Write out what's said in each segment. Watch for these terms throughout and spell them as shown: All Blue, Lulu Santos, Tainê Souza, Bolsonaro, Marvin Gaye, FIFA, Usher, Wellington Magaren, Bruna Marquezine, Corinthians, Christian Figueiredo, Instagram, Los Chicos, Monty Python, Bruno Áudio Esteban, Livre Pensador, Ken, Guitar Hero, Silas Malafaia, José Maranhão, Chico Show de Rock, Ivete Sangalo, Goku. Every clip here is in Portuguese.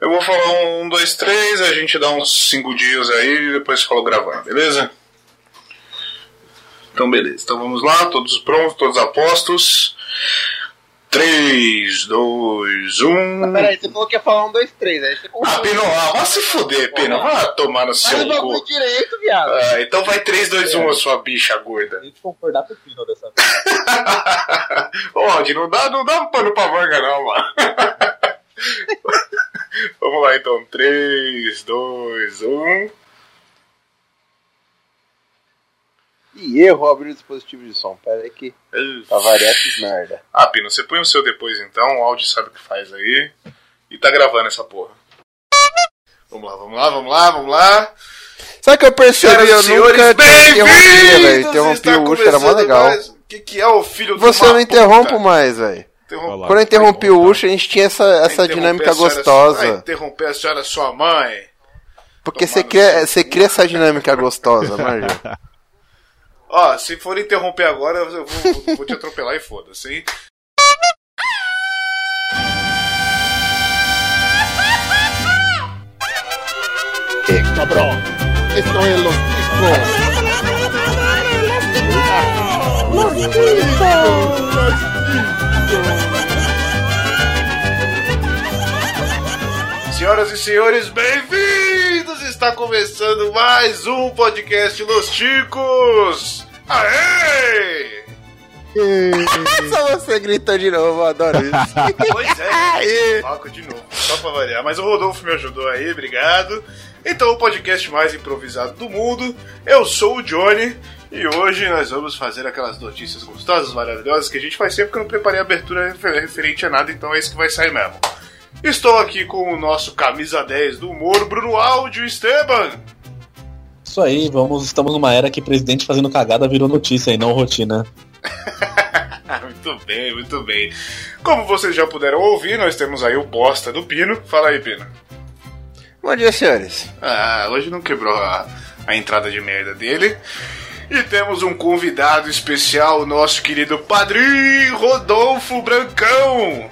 Eu vou falar 1, 2, 3, a gente dá uns 5 dias aí e depois falo gravar, beleza? Então beleza, então vamos lá, todos prontos, todos apostos. 3, 2, 1. Mas peraí, você falou que ia falar 1, 2, 3. Aí você confunde. Ah, Pino, ah, vai se foder, Pino. Vai tomar no seu cu. Direito, viado. Ah, então vai 3, 2, 1, sua bicha gorda. Tem que concordar com o Pino dessa vez. Onde? Não dá pano pra manga, não, mano. Vamos lá, então. 3, 2, 1. E erro ao abrir o dispositivo de som. Pera aí que tá variante merda. Ah, Pino, você põe o seu depois então. O áudio sabe o que faz aí. E tá gravando essa porra. Vamos lá. Sabe que eu percebi? Senhoras, eu nunca interrompi, velho. Interrompi o Usher, era mó legal. O que é o filho do Você não interrompe mais, velho. Quando eu interrompi o Usher, a gente tinha essa dinâmica gostosa. Interromper a senhora, sua mãe. Porque você cria essa dinâmica gostosa, Marjo. Ó, se for interromper agora, eu vou te atropelar e foda-se, hein? Que cabrão! Esto é Los Chicos! Los Chicos! Senhoras e senhores, bem-vindos! Está começando mais um podcast Los Chicos! Aê! Só você gritou de novo, eu adoro isso. Pois é, toco de novo, só pra variar. Mas o Rodolfo me ajudou aí, obrigado. Então, o podcast mais improvisado do mundo. Eu sou o Johnny e hoje nós vamos fazer aquelas notícias gostosas, maravilhosas que a gente faz sempre, que eu não preparei a abertura referente a nada, então é isso que vai sair mesmo. Estou aqui com o nosso camisa 10 do humor, Bruno Áudio Esteban. Isso aí, estamos numa era que presidente fazendo cagada virou notícia e não rotina. Muito bem, muito bem. Como vocês já puderam ouvir, nós temos aí o bosta do Pino. Fala aí, Pino. Bom dia, senhores. Ah, hoje não quebrou a entrada de merda dele. E temos um convidado especial, nosso querido Padrim Rodolfo Brancão.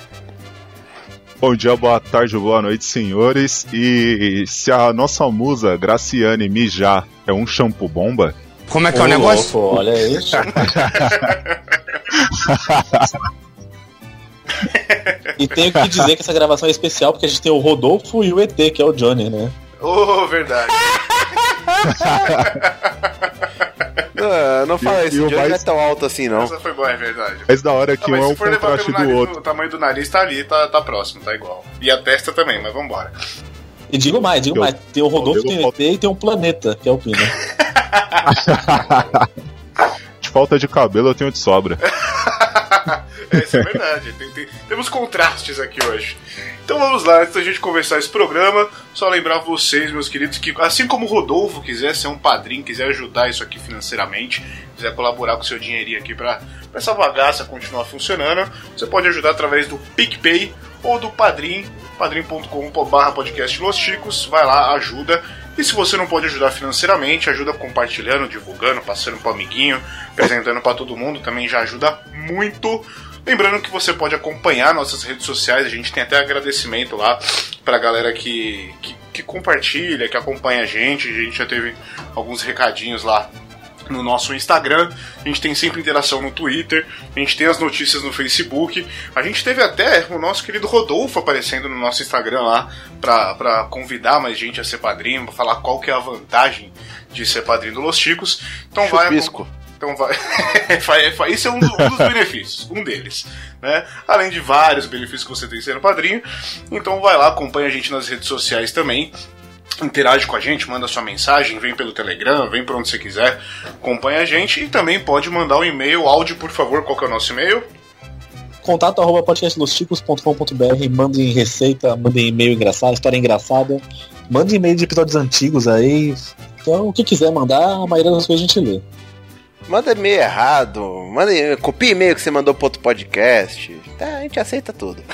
Bom dia, boa tarde, boa noite, senhores. E se a nossa musa Graciane mijar é um shampoo bomba... Como é que é o negócio? Louco, olha isso. E tenho que dizer que essa gravação é especial porque a gente tem o Rodolfo e o ET, que é o Johnny, né? Oh, verdade. Não fala isso, o Johnny não é tão alto assim, não. Essa foi boa, é verdade. Mas da hora que um é o contraste do outro. O tamanho do nariz tá ali, tá próximo, tá igual. E a testa também, mas vambora. E digo mais, tem o Rodolfo, tem o ET e tem um planeta, que é o Pino. De falta de cabelo eu tenho de sobra. Isso é verdade, temos contrastes aqui hoje. Então vamos lá, antes da gente começar esse programa, só lembrar vocês, meus queridos, que assim como o Rodolfo quiser ser um padrinho, quiser ajudar isso aqui financeiramente, quiser colaborar com o seu dinheirinho aqui pra essa bagaça continuar funcionando, você pode ajudar através do PicPay ou do Padrim, padrim.com/podcastlosticos, vai lá, ajuda. E se você não pode ajudar financeiramente, ajuda compartilhando, divulgando, passando pro amiguinho, apresentando para todo mundo, também já ajuda muito. Lembrando que você pode acompanhar nossas redes sociais, a gente tem até agradecimento lá pra galera que compartilha, que acompanha a gente já teve alguns recadinhos lá no nosso Instagram, a gente tem sempre interação no Twitter, a gente tem as notícias no Facebook, a gente teve até o nosso querido Rodolfo aparecendo no nosso Instagram lá, pra convidar mais gente a ser padrinho, pra falar qual que é a vantagem de ser padrinho do Los Chicos. Então Chupisco. Então vai. Isso é um dos benefícios, um deles, né? Além de vários benefícios que você tem sendo padrinho. Então vai lá, acompanha a gente nas redes sociais também, interage com a gente, manda sua mensagem, vem pelo Telegram, vem por onde você quiser, acompanha a gente e também pode mandar um e-mail, áudio, por favor. Qual que é o nosso e-mail? contato@podcastlosticos.com.br. Mandem receita, mandem e-mail engraçado, história engraçada, mandem e-mail de episódios antigos aí, então o que quiser mandar, a maioria das coisas a gente lê. Manda e-mail errado, copia e-mail que você mandou pro outro podcast, tá, a gente aceita tudo.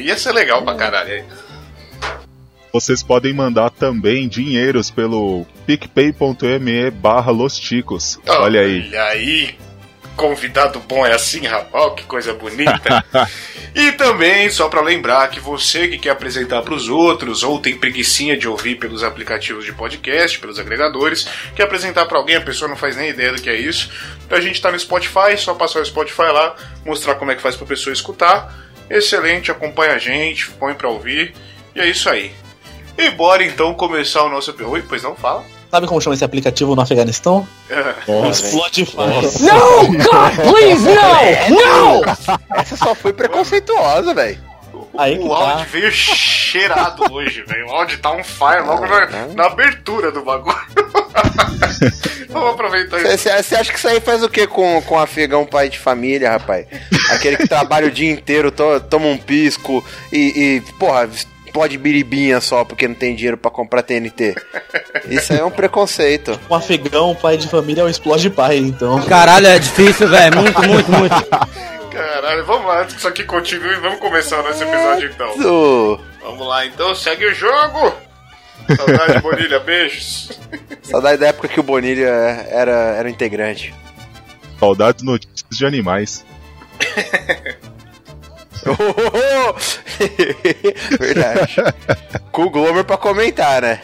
Ia ser legal pra caralho aí. Vocês podem mandar também dinheiros pelo picpay.me/losticos. Olha aí. Convidado bom é assim, rapaz, que coisa bonita. E também, só para lembrar que você que quer apresentar para os outros ou tem preguicinha de ouvir pelos aplicativos de podcast, pelos agregadores, quer apresentar para alguém, a pessoa não faz nem ideia do que é isso. Então a gente tá no Spotify, só passar o Spotify lá, mostrar como é que faz para a pessoa escutar. Excelente, acompanha a gente, põe para ouvir. E é isso aí. E bora então começar o nosso... Oi, pois não, fala. Sabe como chama esse aplicativo no Afeganistão? Oh, Spotify. Não, God, please, não! Não! Essa só foi preconceituosa, velho. O áudio veio cheirado hoje, velho. O áudio tá on fire logo na abertura do bagulho. Vamos aproveitar isso. Você acha que isso aí faz o que com afegão pai de família, rapaz? Aquele que trabalha o dia inteiro, toma um pisco e porra... Pode biribinha só porque não tem dinheiro pra comprar TNT. Isso aí é um preconceito. Um afegão, pai de família é um explode pai, então. Caralho, é difícil, velho. Muito. Caralho, vamos lá. Antes que isso aqui continue, vamos começar nosso episódio, então. Vamos lá, então. Segue o jogo. Saudade, Bonilha. Beijos. Saudade da época que o Bonilha era integrante. Saudade de notícias de animais. Verdade. Com o Glover pra comentar, né?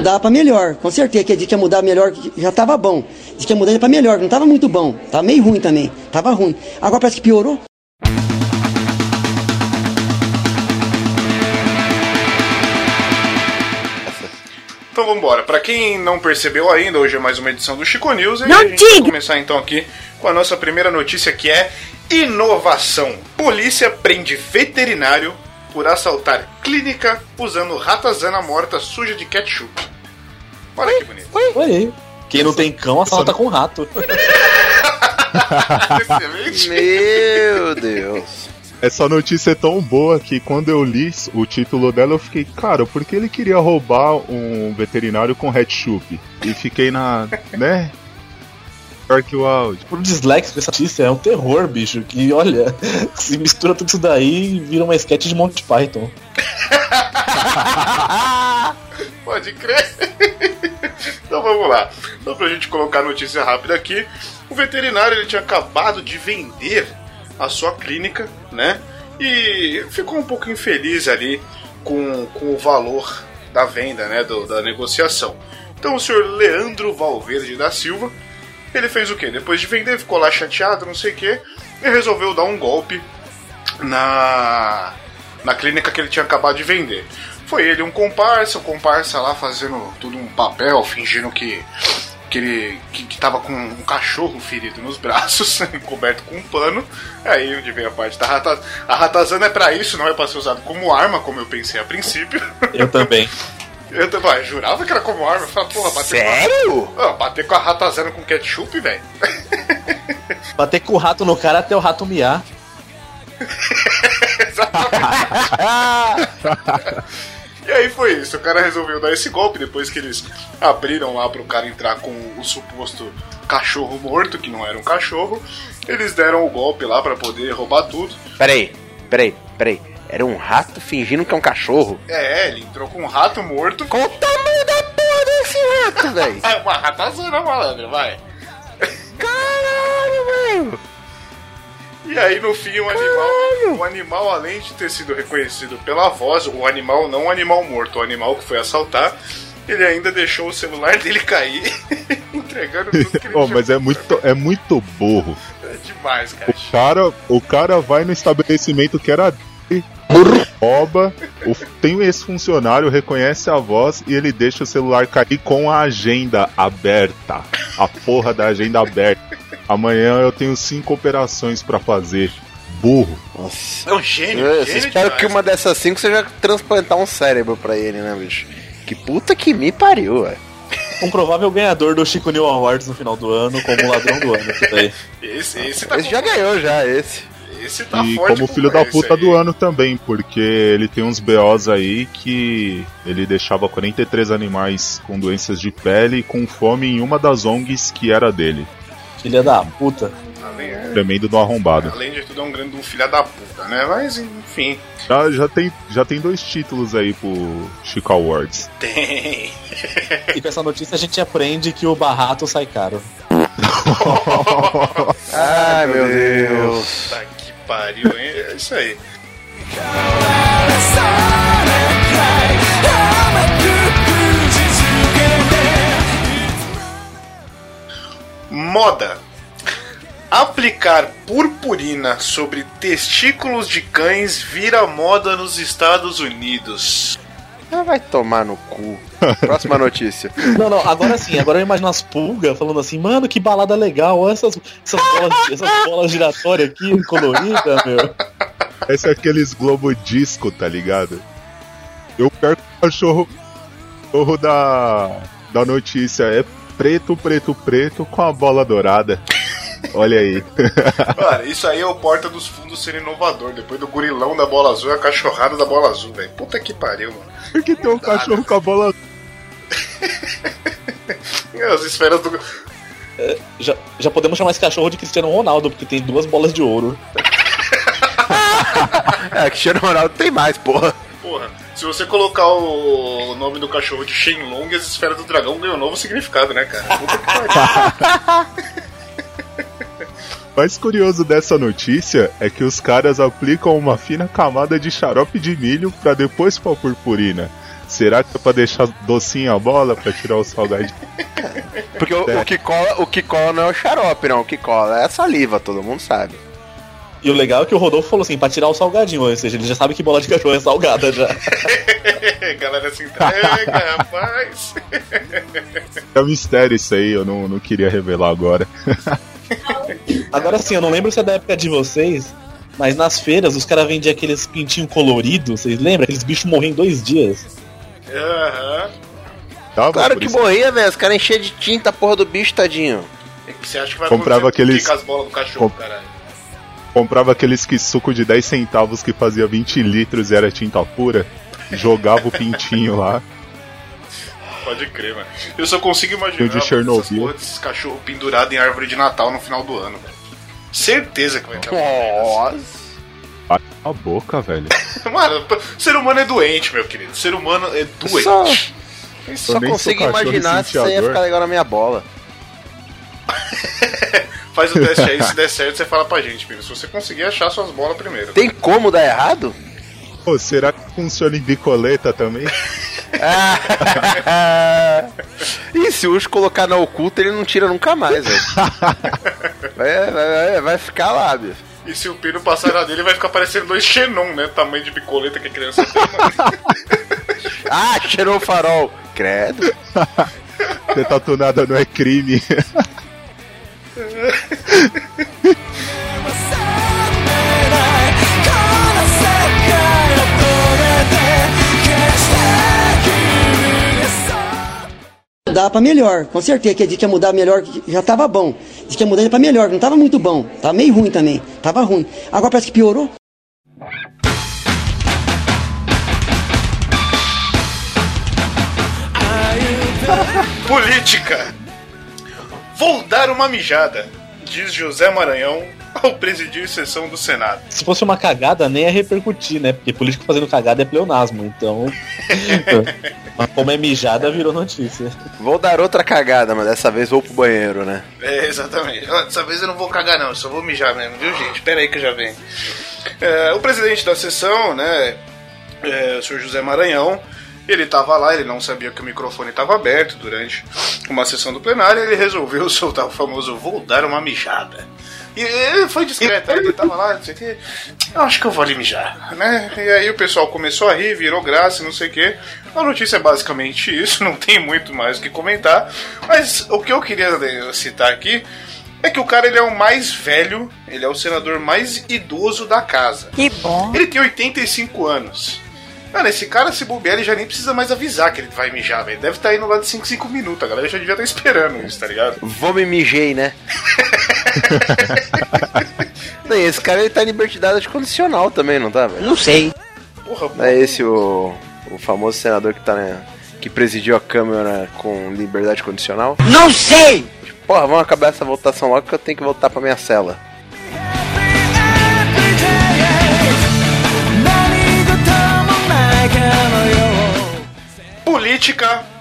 Dá pra melhor, com certeza. Que a gente ia mudar melhor, já tava bom. Diz que ia mudar pra melhor, não tava muito bom. Tava meio ruim também, tava ruim. Agora parece que piorou. Então vamos embora. Para quem não percebeu ainda, hoje é mais uma edição do Chico News. E a gente vai começar então aqui com a nossa primeira notícia, que é inovação. Polícia prende veterinário por assaltar clínica usando ratazana morta suja de ketchup. Olha que bonito. Oi. Quem não tem cão assalta com rato. Meu Deus. Essa notícia é tão boa que quando eu li o título dela eu fiquei, cara, por que ele queria roubar um veterinário com ketchup? E fiquei na, né? Dark Wild. Por dislike dessa notícia é um terror, bicho, que olha, se mistura tudo isso daí e vira uma sketch de Monty Python. Pode crer. Então vamos lá. Então pra gente colocar a notícia rápida aqui, o veterinário ele tinha acabado de vender a sua clínica, né? E ficou um pouco infeliz ali com o valor da venda, né? Da negociação. Então o senhor Leandro Valverde da Silva, ele fez o quê? Depois de vender, ficou lá chateado, não sei o quê, e resolveu dar um golpe na clínica que ele tinha acabado de vender. Foi ele um comparsa, lá fazendo tudo um papel, fingindo que tava com um cachorro ferido nos braços, coberto com um pano. Aí onde vem a parte da ratazana. A ratazana é pra isso, não é pra ser usado como arma, como eu pensei a princípio. Eu também. Eu jurava que era como arma. Eu falava, porra, bater sério? Bater com a ratazana com ketchup, velho. Bater com o rato no cara até o rato miar. Exatamente. E aí foi isso, o cara resolveu dar esse golpe depois que eles abriram lá pro cara entrar com o suposto cachorro morto, que não era um cachorro. Eles deram o golpe lá pra poder roubar tudo. Peraí. Era um rato fingindo que é um cachorro? É, ele entrou com um rato morto. Qual o tamanho da porra desse rato, velho? É uma ratazana, malandro, vai. Caralho, velho. E aí no fim o animal, além de ter sido reconhecido pela voz, o animal, não o animal morto, o animal que foi assaltar, ele ainda deixou o celular dele cair, entregando tudo que ele tinha. Mas é muito burro. É demais, cara. O cara vai no estabelecimento que era dele, rouba, tem esse funcionário, reconhece a voz e ele deixa o celular cair com a agenda aberta. A porra da agenda aberta. Amanhã eu tenho 5 operações pra fazer. Burro. Nossa. É um gênio. Eu espero que uma dessas 5 seja transplantar um cérebro pra ele, né, bicho? Que puta que me pariu, velho. Um provável ganhador do Chico New Awards no final do ano, como o ladrão do ano. Esse já ganhou, já, esse. Esse tá e forte. E como filho da puta aí do ano também, porque ele tem uns BOs aí que ele deixava 43 animais com doenças de pele e com fome em uma das ONGs que era dele. Filha da puta. também é. Também do arrombado. Além de tudo, é um grande filho da puta, né? Mas, enfim. Já tem 2 títulos aí pro Chico Awards. Tem. E com essa notícia a gente aprende que o barato sai caro. Ai, meu Deus. Tá que pariu, hein? É isso aí. Moda. Aplicar purpurina sobre testículos de cães vira moda nos Estados Unidos. Ah, vai tomar no cu. Próxima notícia. Não, agora sim, agora eu imagino as pulgas falando assim, mano, que balada legal, olha essas bolas giratórias aqui, coloridas, meu. Esse é aqueles globo disco, tá ligado? Eu perco o cachorro da notícia, é preto com a bola dourada. Olha aí. Cara, isso aí é o Porta dos Fundos ser inovador. Depois do gurilão da bola azul, é a cachorrada da bola azul, velho. Puta que pariu, mano. Por que tem um cachorro com a bola azul? As esferas do... Já podemos chamar esse cachorro de Cristiano Ronaldo, porque tem 2 bolas de ouro. Cristiano Ronaldo tem mais, porra. Se você colocar o nome do cachorro de Shenlong, as esferas do dragão ganham um novo significado, né, cara? Puta que pariu. O mais curioso dessa notícia é que os caras aplicam uma fina camada de xarope de milho pra depois pôr purpurina. Será que é pra deixar docinha a bola pra tirar o salgadinho? Porque o que cola não é o xarope, não. O que cola é a saliva, todo mundo sabe. E o legal é que o Rodolfo falou assim, pra tirar o salgadinho, ou seja, ele já sabe que bola de cachorro é salgada já. Galera se entrega, rapaz. É um mistério isso aí, eu não queria revelar agora. Agora sim, eu não lembro se é da época de vocês, mas nas feiras os caras vendiam aqueles pintinhos coloridos, vocês lembram? Aqueles bichos morriam em 2 dias. Aham. Claro que morria, velho, os caras enchiam de tinta a porra do bicho, tadinho. É que você acha que vai comprar aqueles... as bolas do cachorro, caralho. Comprava aqueles que suco de 10 centavos que fazia 20 litros e era tinta pura, jogava o pintinho lá. Pode crer, mano. Eu só consigo imaginar de Chernobyl. Esses cachorros pendurados em árvore de Natal no final do ano, velho. Certeza que vai ter uma merda. Bate a boca, velho. Mano, ser humano é doente, meu querido. Ser humano é doente. Eu só consigo imaginar se você ia ficar legal na minha bola. Faz o teste aí, se der certo, você fala pra gente, filho. Se você conseguir achar suas bolas primeiro. Tem como dar errado? Pô, será que funciona em bicoleta também? E se o urso colocar na oculta, ele não tira nunca mais, velho. Vai ficar lá, bicho. E se o pino passar na dele, vai ficar parecendo 2 xenon, né? Tamanho de bicoleta que a criança tem. Ah, cheirou o farol. Credo. Ser tatunada não é crime. Mudar pra melhor, com certeza que a gente ia mudar melhor, já tava bom. Diz que ia mudar pra melhor, não tava muito bom, tava meio ruim também, tava ruim. Agora parece que piorou. Política. Vou dar uma mijada, diz José Maranhão ao presidir sessão do Senado. Se fosse uma cagada, nem ia repercutir, né? Porque político fazendo cagada é pleonasmo, então... Mas como é mijada, virou notícia. Vou dar outra cagada, mas dessa vez vou pro banheiro, né? É, exatamente. Dessa vez eu não vou cagar, não. Eu só vou mijar mesmo, viu, gente? Pera aí que eu já venho. O presidente da sessão, né? O senhor José Maranhão... Ele tava lá, ele não sabia que o microfone estava aberto durante uma sessão do plenário, ele resolveu soltar o famoso "vou dar uma mijada". E ele foi discreto, ele tava lá, não sei o que, eu acho que eu vou ali mijar, né? E aí o pessoal começou a rir, virou graça, não sei o que. A notícia é basicamente isso, não tem muito mais o que comentar, mas o que eu queria citar aqui é que o cara, ele é o mais velho, ele é o senador mais idoso da casa. Que bom! Ele tem 85 anos. Mano, esse cara, se bobear, ele já nem precisa mais avisar que ele vai mijar, velho. Deve estar indo lá de 5 minutos, a galera já devia estar esperando isso, tá ligado? Vou me mijei, né? Esse cara, ele tá em liberdade condicional também, não tá, velho? Não sei. Porra. É esse o famoso senador que tá, né, que presidiu a Câmara com liberdade condicional? Não sei! Porra, vamos acabar essa votação logo que eu tenho que voltar pra minha cela.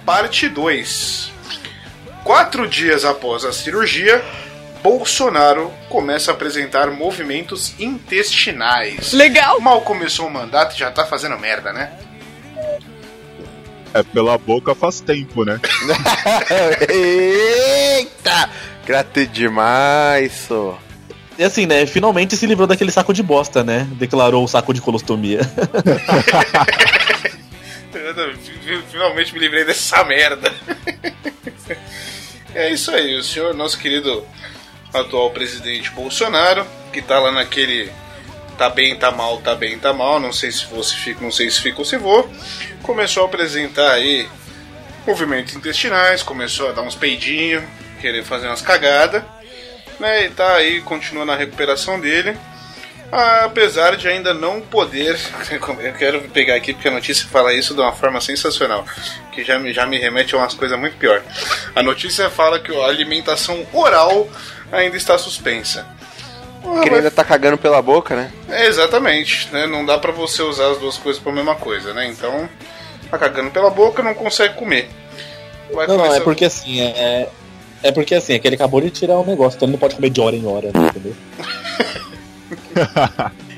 parte 2. 4 dias após a cirurgia, Bolsonaro começa a apresentar movimentos intestinais. Legal! Mal começou o mandato e já tá fazendo merda, né? É, pela boca faz tempo, né? Eita! Grato demais, só. E assim, né? Finalmente se livrou daquele saco de bosta, né? Declarou o saco de colostomia. Finalmente me livrei dessa merda. É isso aí, o senhor, nosso querido atual presidente Bolsonaro, que tá lá naquele tá bem, tá mal, não sei se fosse fico, não sei se fica ou se vou, começou a apresentar aí movimentos intestinais, começou a dar uns peidinhos, querer fazer umas cagadas, né, e tá aí, continua na recuperação dele, apesar de ainda não poder, eu quero pegar aqui porque a notícia fala isso de uma forma sensacional, que já me remete a umas coisas muito pior. A notícia fala que a alimentação oral ainda está suspensa. Porque ainda tá cagando pela boca, né? É, exatamente, né? Não dá pra você usar as duas coisas pra mesma coisa, né? Então, tá cagando pela boca, não consegue comer. Vai não, começar... é porque assim, é que ele acabou de tirar o negócio, então ele não pode comer de hora em hora, né? Entendeu?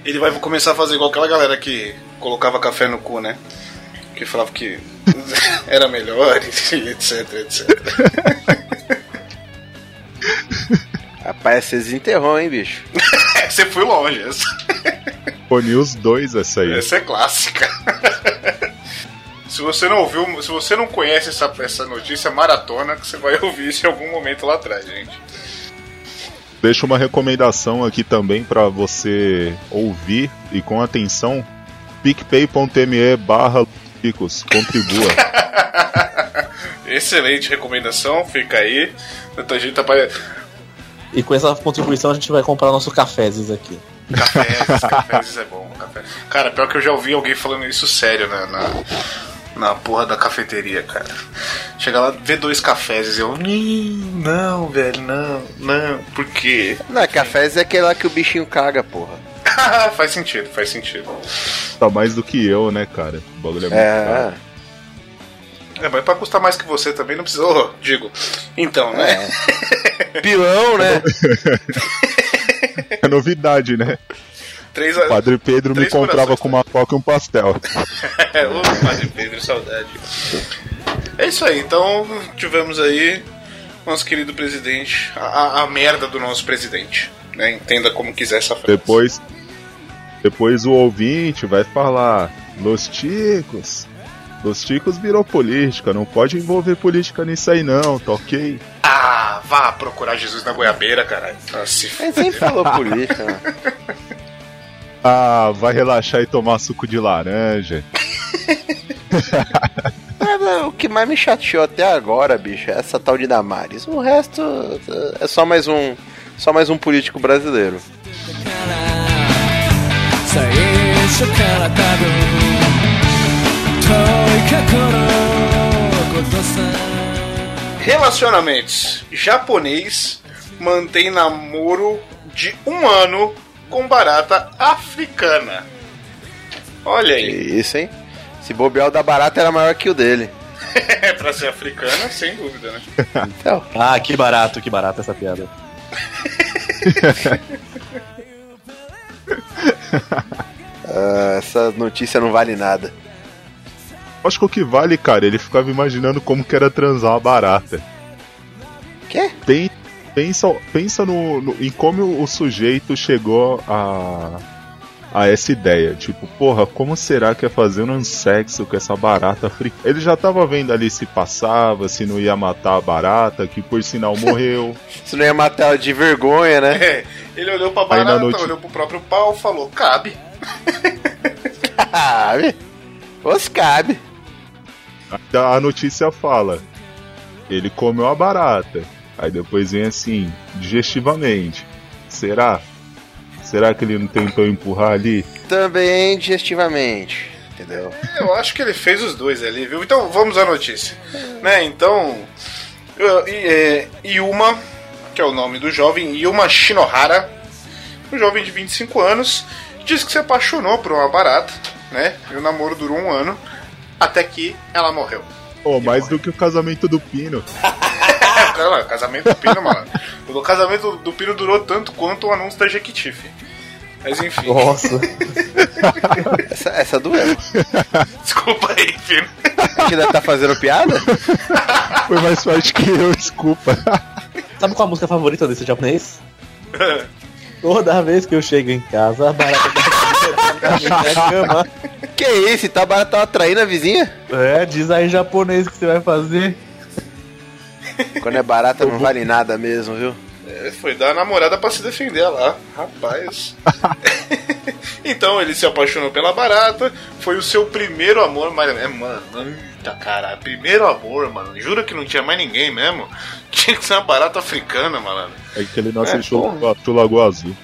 Ele vai começar a fazer igual aquela galera que colocava café no cu, né? Que falava que era melhor, etc. Rapaz, você desenterrou, hein, bicho? Você foi longe, essa. Pô, News 2 essa aí. Essa é clássica. Se você não ouviu, se você não conhece essa notícia, maratona, que você vai ouvir isso em algum momento lá atrás, gente. Deixo uma recomendação aqui também pra você ouvir e com atenção, picpay.me/Chicos, contribua. Excelente recomendação, fica aí. A gente tá parecendo... E com essa contribuição a gente vai comprar nosso cafezes aqui. Cafezes é bom. Cara, pior que eu já ouvi alguém falando isso sério, né, na porra da cafeteria, cara. Chega lá, vê 2 cafezes e eu... Não, velho, não. Por quê? Não, cafezes é aquele lá que o bichinho caga, porra. Faz sentido. Tá mais do que eu, né, cara? O bagulho é muito caro. É, mas pra custar mais que você também não precisa... Oh, digo, então, né? É. Pilão, né? É novidade, né? O Padre Pedro me comprava com uma coca e um pastel. É, ô Padre Pedro, saudade. É isso aí, então tivemos aí nosso querido presidente, a merda do nosso presidente, né? Entenda como quiser essa frase. Depois o ouvinte vai falar, Los Chicos virou política, não pode envolver política nisso aí não, tá ok? Ah, vá procurar Jesus na goiabeira, caralho. Ele sempre falou política, mano. Ah, vai relaxar e tomar suco de laranja. O que mais me chateou até agora, bicho, é essa tal de Damares. O resto é só mais um político brasileiro. Relacionamentos. Japonês mantém namoro de 1 ano com barata africana. Olha aí. Isso, hein? Se bobear, o da barata era maior que o dele. Pra ser africana, sem dúvida, né? Então. Ah, que barato essa piada. Essa notícia não vale nada. Acho que o que vale, cara, ele ficava imaginando como que era transar uma barata. Quê? Pensa em como o sujeito chegou a essa ideia. Tipo, porra, como será que é fazer um sexo com essa barata africana? Ele já tava vendo ali se passava, se não ia matar a barata, que por sinal morreu. Se não ia matar ela de vergonha, né? É, ele olhou pra barata, olhou pro próprio pau, falou, cabe. Cabe? Os cabe. A notícia fala, ele comeu a barata, aí depois vem assim, digestivamente. Será que ele não tentou empurrar ali? Também digestivamente, entendeu? Eu acho que ele fez os dois ali, viu? Então vamos à notícia, né? Então, Yuma, que é o nome do jovem, Yuma Shinohara, um jovem de 25 anos, diz que se apaixonou por uma barata, né? E o namoro durou 1 ano, até que ela morreu. Pô, mais do que o casamento do Pino. Não, o casamento do Pino, mano. O casamento do Pino durou tanto quanto o anúncio da Jequiti. Mas enfim. Nossa. essa doeu. Desculpa aí, Pino. Que deve estar fazendo piada? Foi mais forte que eu, desculpa. Sabe qual a música favorita desse japonês? Toda vez que eu chego em casa, a barata tá cama. Que isso? Tá barata atraindo a vizinha? É, diz aí em japonês o que você vai fazer. Quando é barata não vale nada mesmo, viu? É, foi dar a namorada pra se defender lá, rapaz. Então ele se apaixonou pela barata, foi o seu primeiro amor, mas é, mano, eita cara, primeiro amor, mano, jura que não tinha mais ninguém mesmo? Tinha que ser uma barata africana, malandro. É que ele nasceu do Lago Azul.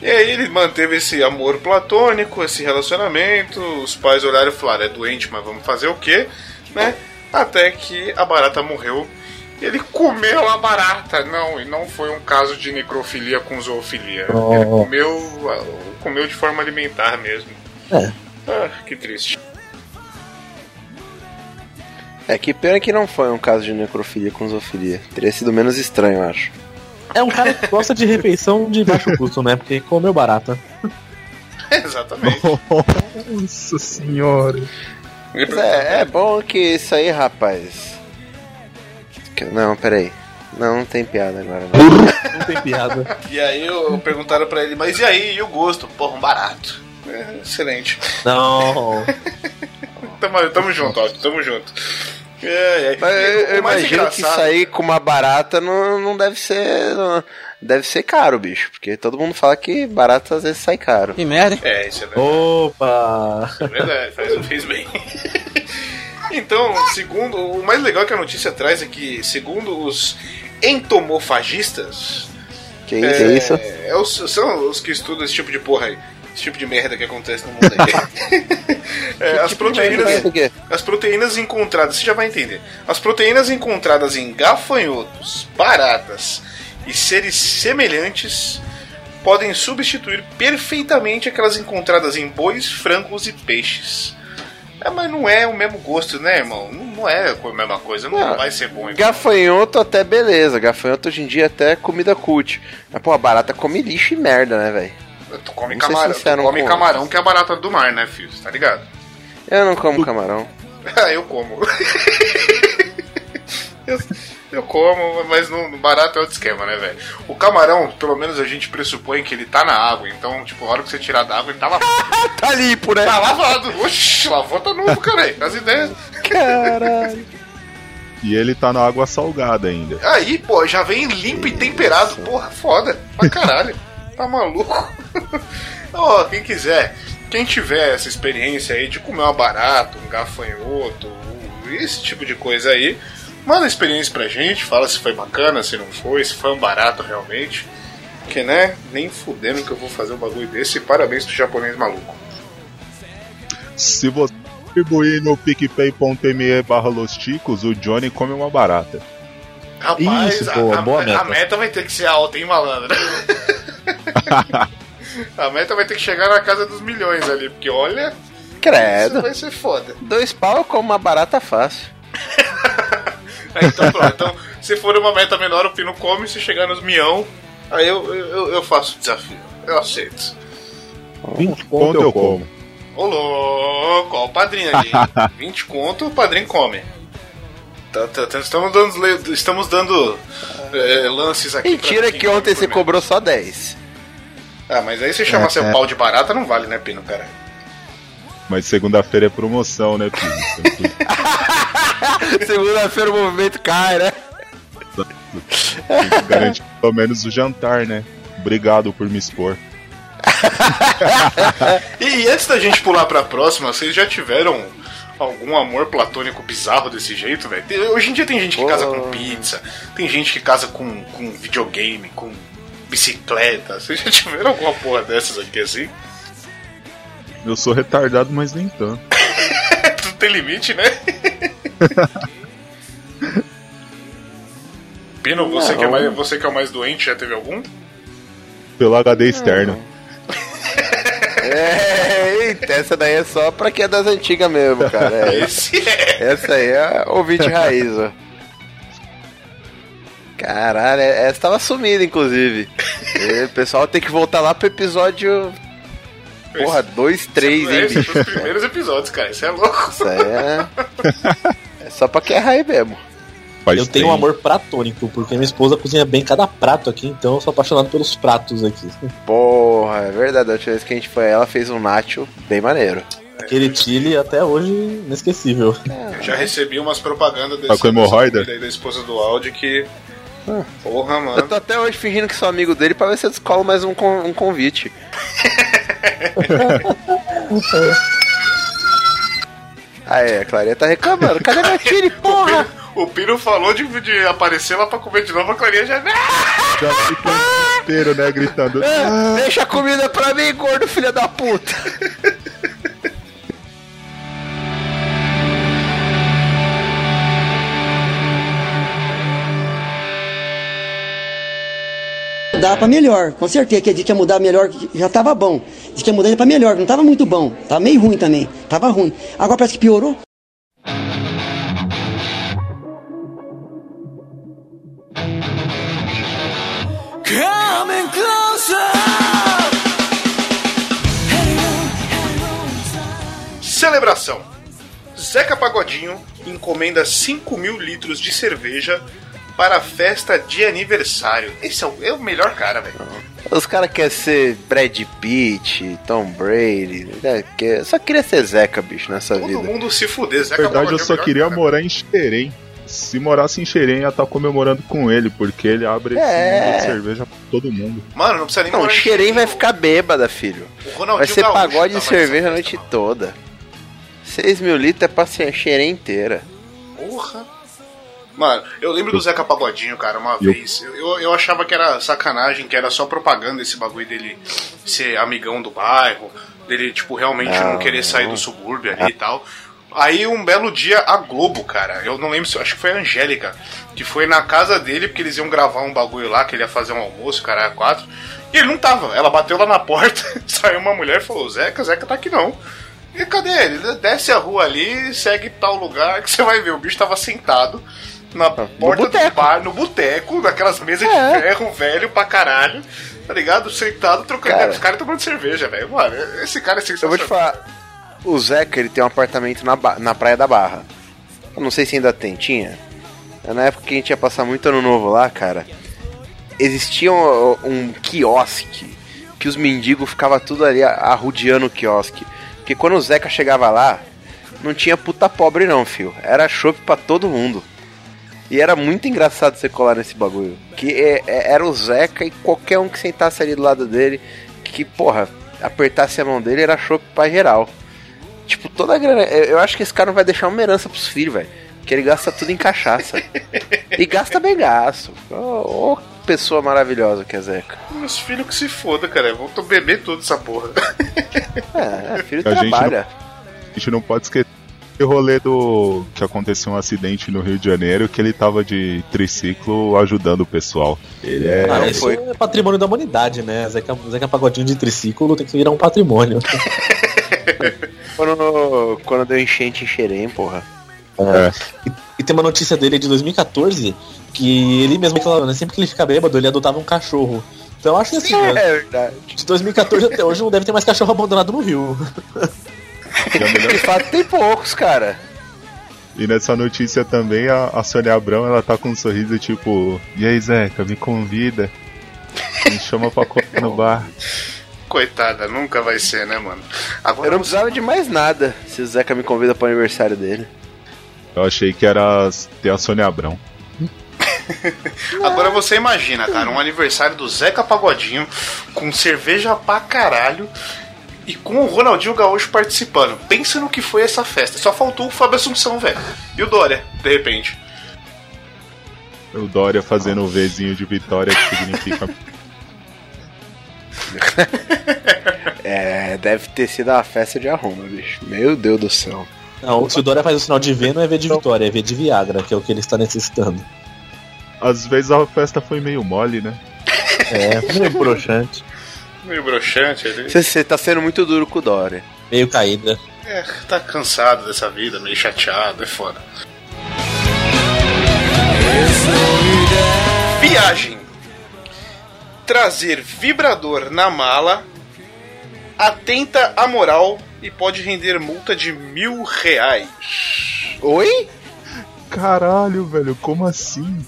E aí ele manteve esse amor platônico, esse relacionamento, os pais olharam e falaram, é doente, mas vamos fazer o quê? Né? Até que a barata morreu. Ele comeu a barata. Não, e não foi um caso de necrofilia com zoofilia. Oh. Ele comeu de forma alimentar mesmo. É. Ah, que triste. É, que pena que não foi um caso de necrofilia com zoofilia. Teria sido menos estranho, eu acho. É um cara que gosta de refeição de baixo custo, né? Porque comeu barata. Exatamente. Nossa senhora. Mas é bom que isso aí, rapaz... Não, peraí. Não tem piada agora. Não tem piada. E aí perguntaram pra ele, mas e aí, e o gosto? Porra, um barato. É, excelente. Não. tamo junto, ó. Tamo junto. Mas eu imagino que sair com uma barata não deve ser... Não. Deve ser caro, bicho, porque todo mundo fala que barato às vezes sai caro. Que merda, hein? É, isso é verdade. Opa! Isso é verdade, fez bem. Então, o mais legal que a notícia traz é que, segundo os entomofagistas... Que isso? São os que estudam esse tipo de porra aí. Esse tipo de merda que acontece no mundo aí. As proteínas encontradas... Você já vai entender. As proteínas encontradas em gafanhotos, baratas e seres semelhantes... podem substituir perfeitamente aquelas encontradas em bois, frangos e peixes. É, mas não é o mesmo gosto, né, irmão? Não é a mesma coisa, não vai ser bom. Irmão. Gafanhoto até beleza, gafanhoto hoje em dia até comida cult. Mas, pô, a barata come lixo e merda, né, velho? Tu come camarão, que é a barata do mar, né, filho? Tá ligado? Eu não como camarão. Ah, eu como. eu como, mas no barato é outro esquema, né, velho? O camarão, pelo menos a gente pressupõe que ele tá na água, então, tipo, a hora que você tirar da água, ele tá lavado. Tá limpo, né? Tá lavado. Oxi, lavou, tá novo, caralho. As ideias. Caralho. E ele tá na água salgada ainda. Aí, pô, já vem limpo e temperado. Porra, foda. Pra caralho. Tá maluco. Ó, quem quiser, quem tiver essa experiência aí de comer uma barata, um gafanhoto, esse tipo de coisa aí, manda a experiência pra gente, fala se foi bacana, se não foi, se foi um barato realmente. Porque, né, nem fudendo que eu vou fazer um bagulho desse. E parabéns pro japonês maluco. Se você contribuir no picpay.me/losticos, o Johnny come uma barata. Rapaz, isso, pô, boa meta. A meta vai ter que ser alta, hein, malandro? A meta vai ter que chegar na casa dos milhões ali, porque olha... Credo. Isso vai ser foda. 2 pau eu como uma barata fácil. Então pronto, se for uma meta menor o Pino come, se chegar nos milhão aí eu faço o desafio, eu aceito. 20 conto eu como. Ô louco, ó, o padrinho ali, 20 conto o padrinho come. Estamos dando lances aqui. Mentira que ontem você cobrou só 10. Ah, mas aí você chama seu pau de barata não vale, né, Pino, cara? Mas segunda-feira é promoção, né, Pino? Segunda-feira o movimento cai, né? Garante pelo menos o jantar, né? Obrigado por me expor. E antes da gente pular pra próxima, vocês já tiveram algum amor platônico bizarro desse jeito, velho? Hoje em dia tem gente que casa com pizza, tem gente que casa com videogame, com bicicleta. Vocês já tiveram alguma porra dessas aqui assim? Eu sou retardado, mas nem tanto. Tudo tem limite, né? Pino, você que é o mais doente, já teve algum? Pelo HD externo. É Eita, essa daí é só pra quem é das antigas mesmo, cara. Essa aí é ouvinte raiz, ó. Caralho, essa tava sumida, inclusive. E, o pessoal tem que voltar lá pro episódio... Porra, 2, 3, hein, bicho? Foi os primeiros episódios, cara. Isso é louco. Isso aí é só pra quem é raiz mesmo. Eu tenho um amor platônico, porque minha esposa cozinha bem cada prato aqui, então eu sou apaixonado pelos pratos aqui. Porra, é verdade. A última vez que a gente foi, ela fez um nacho bem maneiro. Aquele chile até hoje inesquecível. Eu já recebi umas propagandas da esposa do Audi que... Porra, mano. Eu tô até hoje fingindo que sou amigo dele pra ver se eu descolo mais um convite. Aí, a Clarinha tá reclamando. Cadê meu chile, porra? O Pino falou de aparecer lá pra comer de novo, a Clarinha já... Já fica inteiro, né, gritando. Deixa a comida pra mim, gordo, filha da puta. Mudar pra melhor, com certeza, que a gente ia mudar melhor, já tava bom. Diz que ia mudar pra melhor, não tava muito bom, tava meio ruim também, tava ruim. Agora parece que piorou. Celebração. Zeca Pagodinho encomenda 5.000 litros de cerveja para a festa de aniversário. Esse é o melhor cara, velho. Os caras querem ser Brad Pitt, Tom Brady, eu só queria ser Zeca, bicho, nessa Todo vida. Todo mundo se fuder, Zeca. Na verdade, eu só queria cara. Morar em Xerém. Se morasse em Xerém, ia estar comemorando com ele, porque ele abre esse mundo de cerveja pra todo mundo. Mano, não precisa nem morar em Xerém. Vai ficar bêbada, filho. Vai ser pagode de cerveja a noite toda. 6.000 litros é pra Xerém inteira. Porra. Mano, eu lembro do Zeca Pagodinho, cara, uma vez. Eu achava que era sacanagem, que era só propaganda esse bagulho dele ser amigão do bairro, dele, tipo, realmente não querer sair do subúrbio ali e tal. Aí um belo dia a Globo, cara, eu não lembro, acho que foi a Angélica, que foi na casa dele, porque eles iam gravar um bagulho lá, que ele ia fazer um almoço, caralho, 4. E ele não tava, ela bateu lá na porta, saiu uma mulher e falou: Zeca tá aqui não. E cadê ele? Desce a rua ali, segue tal lugar, que você vai ver, o bicho tava sentado na porta do bar, no boteco, naquelas mesas de ferro, velho pra caralho, tá ligado? Sentado, trocando, os caras tomando cerveja, velho. Mano, esse cara é sensacional. Eu vou te falar. O Zeca, ele tem um apartamento na Praia da Barra. Eu não sei se ainda tinha. Na época que a gente ia passar muito ano novo lá, cara, existia um quiosque que os mendigos ficavam tudo ali arrudeando o quiosque. Porque quando o Zeca chegava lá, não tinha puta pobre não, fio. Era chope pra todo mundo. E era muito engraçado você colar nesse bagulho. Que era o Zeca e qualquer um que sentasse ali do lado dele, que, porra, apertasse a mão dele, era chope pra geral. Tipo, toda a grana... Eu acho que esse cara não vai deixar uma herança pros filhos, velho. Porque ele gasta tudo em cachaça. E gasta bem gasto. Ô, pessoa maravilhosa que é Zeca. Meus filhos que se foda, cara. Vão beber tudo essa porra. Filho trabalha. A gente não pode esquecer o rolê do... Que aconteceu um acidente no Rio de Janeiro, que ele tava de triciclo ajudando o pessoal. Ele é... isso foi... é patrimônio da humanidade, né? Zeca Pagodinho de triciclo tem que virar um patrimônio. Quando deu enchente em Xerém, porra. E tem uma notícia dele de 2014 que ele mesmo declarou, né? Sempre que ele fica bêbado, ele adotava um cachorro. Então eu acho que assim, verdade. De 2014 até hoje não deve ter mais cachorro abandonado no Rio. De fato tem poucos, cara. E nessa notícia também a Sônia Abrão, ela tá com um sorriso tipo: e aí, Zeca, me convida, me chama pra comer no bar. Coitada, nunca vai ser, né, mano? Agora eu não precisava de mais nada se o Zeca me convida pro aniversário dele. Eu achei que era ter a Sônia Abrão. Agora você imagina, cara, um aniversário do Zeca Pagodinho com cerveja pra caralho e com o Ronaldinho Gaúcho participando. Pensa no que foi essa festa. Só faltou o Fábio Assunção, velho. E o Dória, de repente. O Dória fazendo o Vzinho de vitória, que significa... Deve ter sido uma festa de arruma, bicho. Meu Deus do céu. Não, se o Dória faz o sinal de V, não é V de vitória, é V de Viagra, que é o que ele está necessitando. Às vezes a festa foi meio mole, né? Foi meio broxante. Meio broxante ali. Você tá sendo muito duro com o Dória. Meio caída. É, tá cansado dessa vida, meio chateado, é foda. Viagem. Trazer vibrador na mala atenta à moral e pode render multa de R$1.000. Oi? Caralho, velho, como assim?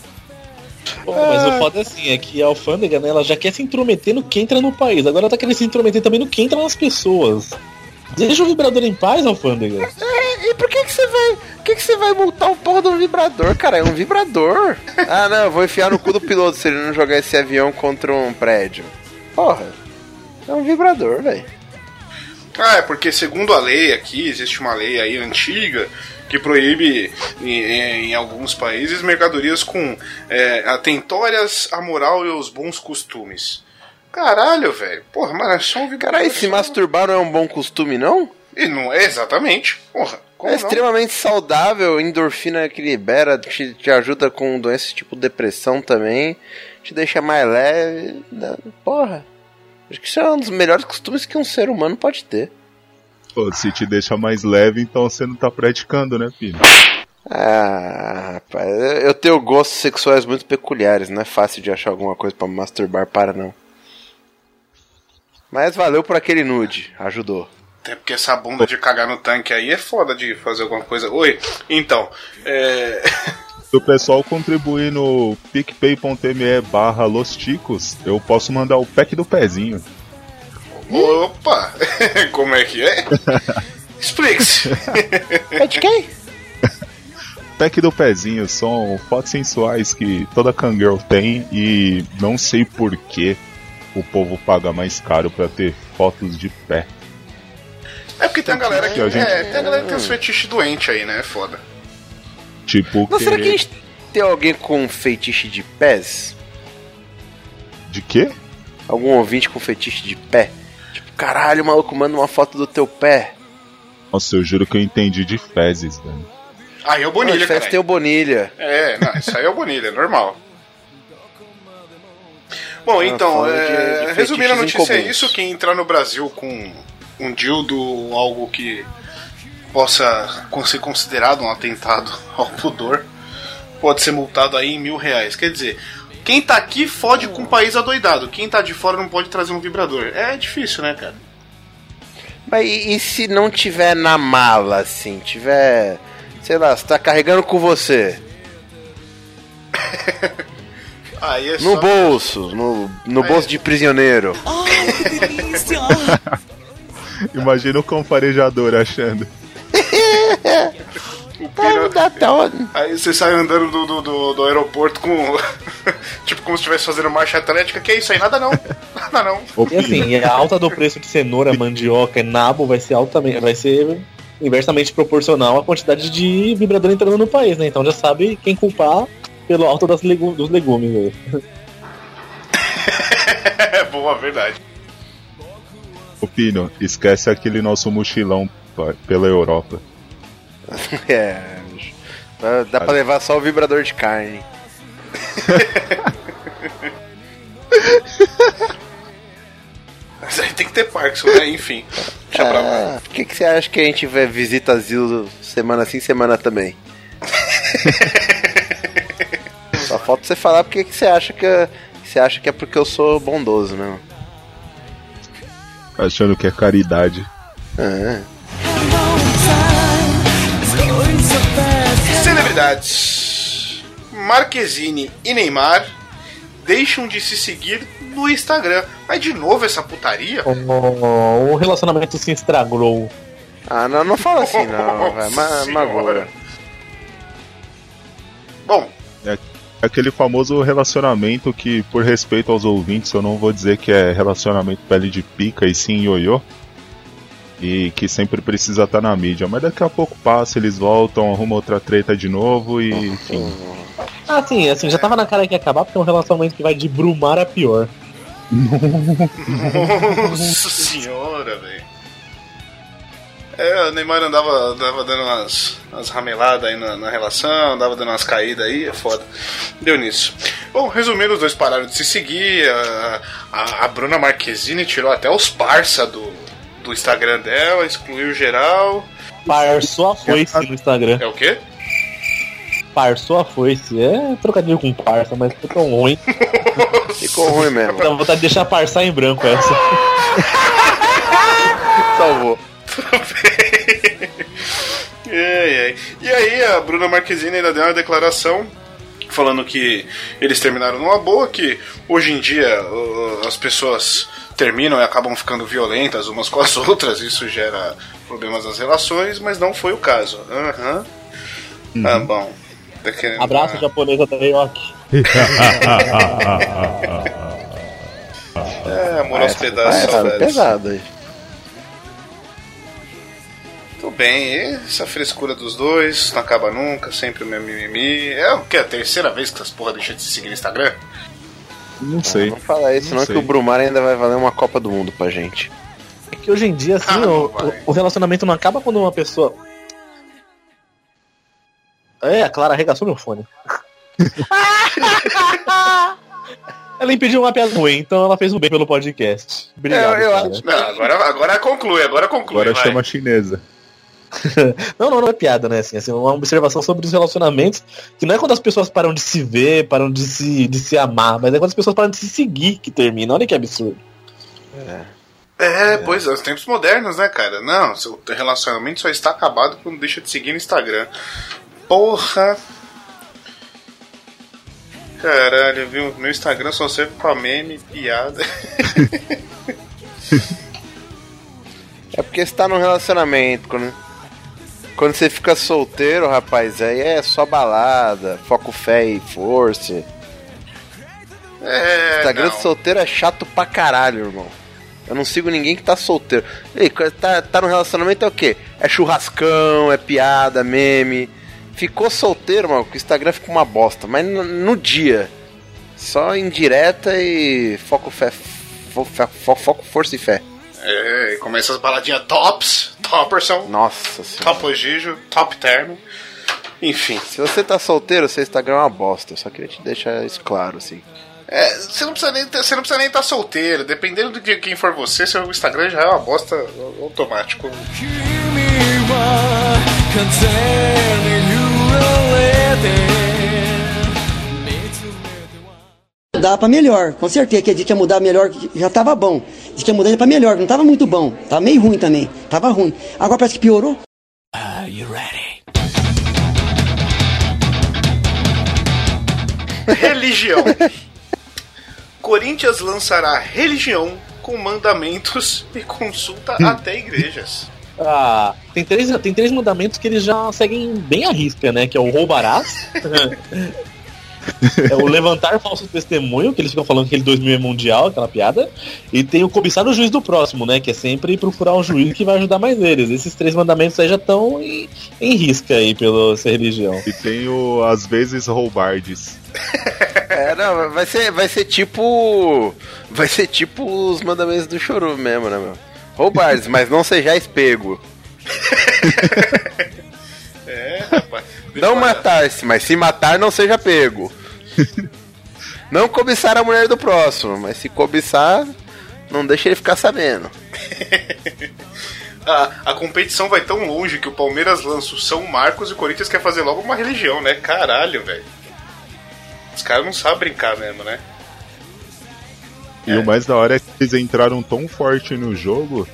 Pô, mas o foda é assim, é que a alfândega, né, ela já quer se intrometer no que entra no país. Agora ela tá querendo se intrometer também no que entra nas pessoas. Deixa o vibrador em paz, alfândega. E por que você vai... que você vai multar o porra do vibrador, cara? É um vibrador. Ah, não, eu vou enfiar no cu do piloto se ele não jogar esse avião contra um prédio. Porra, é um vibrador, velho. Ah, é porque segundo a lei aqui, existe uma lei aí antiga que proíbe em alguns países mercadorias com atentórias à moral e aos bons costumes. Caralho, velho. Porra, mas é só um vibrador. Caralho, se masturbar não é um bom costume, não? E não é exatamente, porra. É extremamente saudável, endorfina que libera, te ajuda com doenças tipo depressão também, te deixa mais leve, porra. Acho que isso é um dos melhores costumes que um ser humano pode ter. Pô, se te deixa mais leve, então você não tá praticando, né, filho? Ah, rapaz, eu tenho gostos sexuais muito peculiares, não é fácil de achar alguma coisa pra me masturbar para, não. Mas valeu por aquele nude, ajudou. Até porque essa bunda de cagar no tanque aí é foda de fazer alguma coisa. Oi, então, Se o pessoal contribuir no picpay.me/Los Chicos, eu posso mandar o pack do pezinho. Opa! Como é que é? Explique-se! É de quem? Pack do pezinho, são fotos sensuais que toda cangirl tem e não sei por que o povo paga mais caro pra ter fotos de pé. É porque tem a galera que tem os fetiches doentes aí, né? É foda. Tipo, não, será que a gente tem alguém com fetiche de pés? De quê? Algum ouvinte com fetiche de pé? Tipo, caralho, maluco, manda uma foto do teu pé. Nossa, eu juro que eu entendi de fezes, velho. Aí é o Bonilha, cara. Tem o Bonilha. É, não, isso aí é o Bonilha, é normal. Bom, então, resumindo a notícia, é isso: quem entrar no Brasil com um dildo, algo que possa ser considerado um atentado ao pudor, pode ser multado aí em R$1.000. Quer dizer, quem tá aqui fode com o país adoidado, quem tá de fora não pode trazer um vibrador. É difícil, né, cara? Mas e se não tiver na mala, assim, tiver, sei lá, você tá carregando com você? Aí é no só... bolso, no bolso de prisioneiro. Ai, que delícia! Imagina o cão farejador achando. Aí você sai andando do aeroporto com. Tipo, como se estivesse fazendo marcha atlética. Que é isso aí? Nada não. Nada não. E assim, a alta do preço de cenoura, mandioca e nabo vai ser altamente. Vai ser inversamente proporcional à quantidade de vibrador entrando no país, né? Então já sabe quem culpar pelo alto dos legumes. É boa, verdade. Ô Pino, esquece aquele nosso mochilão pela Europa. É. Dá pra levar só o vibrador de carne. Mas aí tem que ter Parkinson, né? Enfim. Deixa pra lá. Por que você acha que a gente visita asilo semana sim, semana também? Só falta você falar porque que você acha que é porque eu sou bondoso, né? Achando que é caridade. Celebridades. Marquezine e Neymar deixam de se seguir no Instagram. Mas de novo essa putaria? O relacionamento se estragou. Ah, não fala assim não, velho. Magoa. Bom, aquele famoso relacionamento que, por respeito aos ouvintes, eu não vou dizer que é relacionamento pele de pica e sim ioiô, e que sempre precisa estar na mídia, mas daqui a pouco passa, eles voltam, arrumam outra treta de novo e enfim. Ah, sim, assim, já tava na cara que ia acabar, porque é um relacionamento que vai de Brumar a pior. Nossa senhora, velho. É, o Neymar andava dando umas rameladas aí na relação, andava dando umas caídas aí, é foda. Deu nisso. Bom, resumindo, os dois pararam de se seguir, a Bruna Marquezine tirou até os parça do Instagram dela, excluiu geral. Parçou a foice no Instagram. É o quê? Parçou a foice. É trocadilho com parça, mas ficou ruim. Ficou ruim mesmo. Dá vontade de deixar parçar em branco essa. Salvou. E aí a Bruna Marquezine ainda deu uma declaração falando que eles terminaram numa boa, que hoje em dia as pessoas terminam e acabam ficando violentas umas com as outras, isso gera problemas nas relações, mas não foi o caso. Ah, bom. Tá querendo... Abraço, japonesa da Yoki. É, amor aos pedaços, velho. Pesado aí. Tudo bem, essa frescura dos dois não acaba nunca, sempre o meu mimimi. É o que? A terceira vez que as porra deixam de se seguir no Instagram? Não sei. Não falar isso, senão é que o Brumar ainda vai valer uma Copa do Mundo pra gente. É que hoje em dia, assim, o relacionamento não acaba quando uma pessoa... É, a Clara arregaçou meu fone. Ela impediu uma piada ruim, então ela fez o bem pelo podcast. Obrigado, não, agora conclui. Agora vai. Chama a chinesa. não é piada, né? Assim, uma observação sobre os relacionamentos, que não é quando as pessoas param de se ver, param de se amar, mas é quando as pessoas param de se seguir que termina. Olha que absurdo. Pois é, os tempos modernos, né, cara? Não, seu relacionamento só está acabado quando deixa de seguir no Instagram. Porra... Caralho, viu? Meu Instagram só serve pra meme, piada. É porque você tá num relacionamento, quando você fica solteiro, rapaz, aí é só balada, foco, fé e força. Instagram não. Solteiro é chato pra caralho, irmão. Eu não sigo ninguém que tá solteiro. Ei, tá num relacionamento é o quê? É churrascão, é piada, meme... Ficou solteiro, mano, que o Instagram fica uma bosta. Mas no dia. Só indireta e foco, fé. Foco, força e fé. É, e começa as baladinhas tops. Topperson. Nossa senhora. Topogijo, top term. Enfim. Se você tá solteiro, seu Instagram é uma bosta. Eu só queria te deixar isso claro, assim. É, você não precisa nem estar solteiro. Dependendo de quem for você, seu Instagram já é uma bosta automático. Dá pra melhor, com certeza que a gente ia mudar melhor, já tava bom. Diz que ia mudar pra melhor, não tava muito bom. Tava meio ruim também, tava ruim. Agora parece que piorou. Are you ready? Religião. Corinthians lançará religião com mandamentos e consulta até igrejas. Ah, tem três mandamentos que eles já seguem bem à risca, né? Que é o roubarás, é o levantar falso testemunho, que eles ficam falando que ele 2000 é mundial, aquela piada. E tem o cobiçar o juiz do próximo, né? Que é sempre procurar um juiz que vai ajudar mais eles. Esses três mandamentos aí já estão em risca aí pela essa religião. E tem o, às vezes, roubardes. Não, vai ser tipo os mandamentos do Choru mesmo, né, meu? Roubardes, mas não sejais pego. Rapaz. Não matar-se, mas se matar, não seja pego. Não cobiçar a mulher do próximo, mas se cobiçar, não deixa ele ficar sabendo. A competição vai tão longe que o Palmeiras lança o São Marcos e o Corinthians quer fazer logo uma religião, né? Caralho, velho. Os caras não sabem brincar mesmo, né? E o mais da hora é que eles entraram tão forte no jogo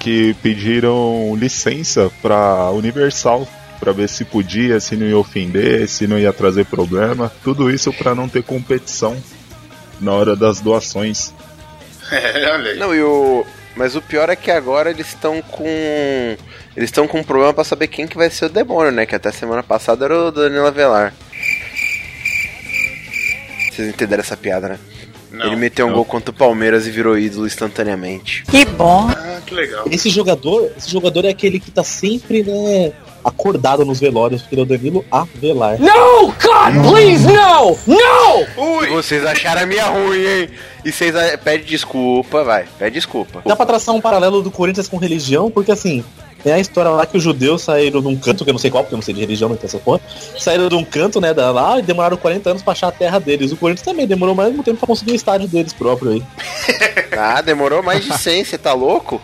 que pediram licença pra Universal, pra ver se podia, se não ia ofender, se não ia trazer problema. Tudo isso pra não ter competição na hora das doações. Olha aí. Não, mas o pior é que agora eles estão com... Eles estão com um problema pra saber quem que vai ser o demônio, né? Que até semana passada era o Danilo Avelar. Vocês entenderam essa piada, né? Não, ele meteu um gol contra o Palmeiras e virou ídolo instantaneamente. Que bom! Ah, que legal. Esse jogador é aquele que tá sempre, né, acordado nos velórios, porque o Danilo a velar. Não, God, please, não! Não! Ui. Vocês acharam a minha ruim, hein? E vocês pede desculpa, vai, pede desculpa. Dá pra traçar um paralelo do Corinthians com religião, porque assim, tem a história lá que os judeus saíram de um canto, que eu não sei qual, porque eu não sei de religião, não tem essa porra. Saíram de um canto, né, da lá, e demoraram 40 anos pra achar a terra deles. O Corinthians também demorou mais um tempo pra conseguir o estádio deles próprio aí. Ah, demorou mais de 100, você tá louco?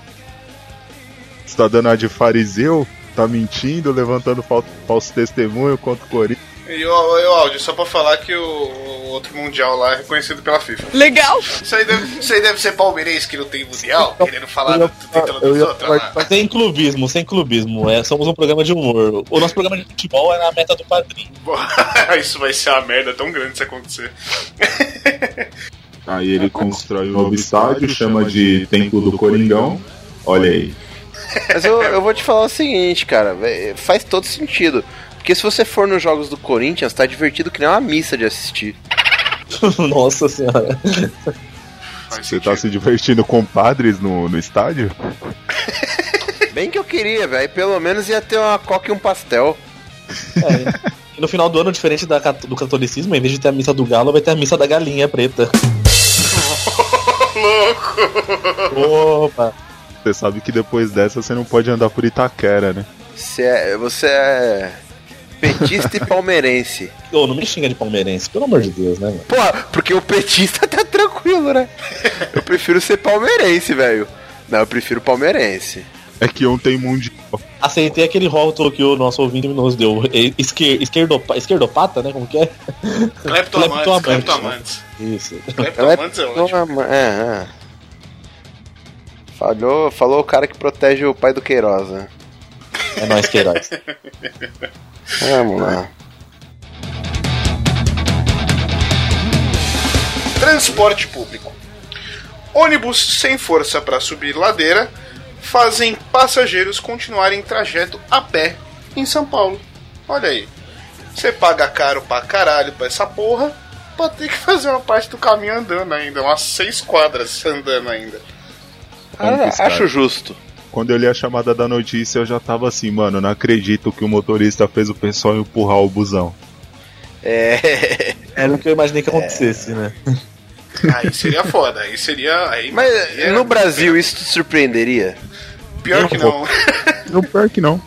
Você tá dando a de fariseu, tá mentindo, levantando falso testemunho contra o Corinthians. E o áudio, só pra falar que o outro mundial lá é reconhecido pela FIFA. Legal! Isso aí deve ser palmeirense que não tem mundial, querendo falar do título dos outros. Sem clubismo. Somos um programa de humor. O nosso programa de futebol é na meta do Padrim. Isso vai ser uma merda tão grande se acontecer. Aí ele constrói um novo estádio, chama de Templo do Coringão. Olha aí. Mas eu vou te falar o seguinte, cara, faz todo sentido. Porque se você for nos jogos do Corinthians, tá divertido que nem uma missa de assistir. Nossa senhora. Você tá se divertindo com padres no estádio? Bem que eu queria, velho. Pelo menos ia ter uma coca e um pastel. É, e no final do ano, diferente do catolicismo, em vez de ter a missa do galo, vai ter a missa da galinha preta. Louco! Opa! Você sabe que depois dessa você não pode andar por Itaquera, né? Você é petista e palmeirense. Ô, não me xinga de palmeirense, pelo amor de Deus, né, mano? Porra, porque o petista tá tranquilo, né? Eu prefiro ser palmeirense, velho. Não, eu prefiro palmeirense. É que ontem mundial. Aceitei aquele rótulo que o nosso ouvinte nos deu. Esquerdopata, né? Como que é? Cleptoamantes. Isso. Cleptoamantes é ótimo. É. Falou o cara que protege o pai do Queiroz, né? É nóis, Queiroz. Vamos lá. Transporte público. Ônibus sem força para subir ladeira fazem passageiros continuarem trajeto a pé em São Paulo. Olha aí. Você paga caro pra caralho pra essa porra, pra ter que fazer uma parte do caminho andando ainda. Umas 6 quadras andando ainda. Acho justo. Quando eu li a chamada da notícia, eu já tava assim, mano, não acredito que o motorista fez o pessoal empurrar o busão. É. Era o que eu imaginei que acontecesse, né? Aí seria foda, aí seria. Aí, mas no Brasil isso te surpreenderia? Pior que não. Não, pior que não.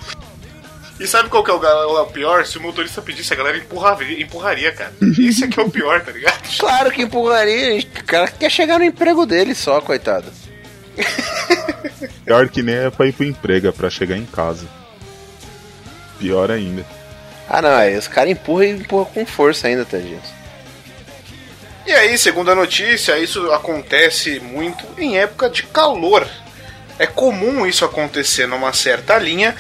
E sabe qual que é o pior? Se o motorista pedisse, a galera empurraria, cara. Isso aqui é o pior, tá ligado? Claro que empurraria, o cara quer chegar no emprego dele só, coitado. Pior que nem é pra ir pro emprego, é pra chegar em casa. Pior ainda. Ah não, aí os caras empurram com força ainda, tadinhos. E aí, segundo a notícia, isso acontece muito em época de calor. É comum isso acontecer numa certa linha.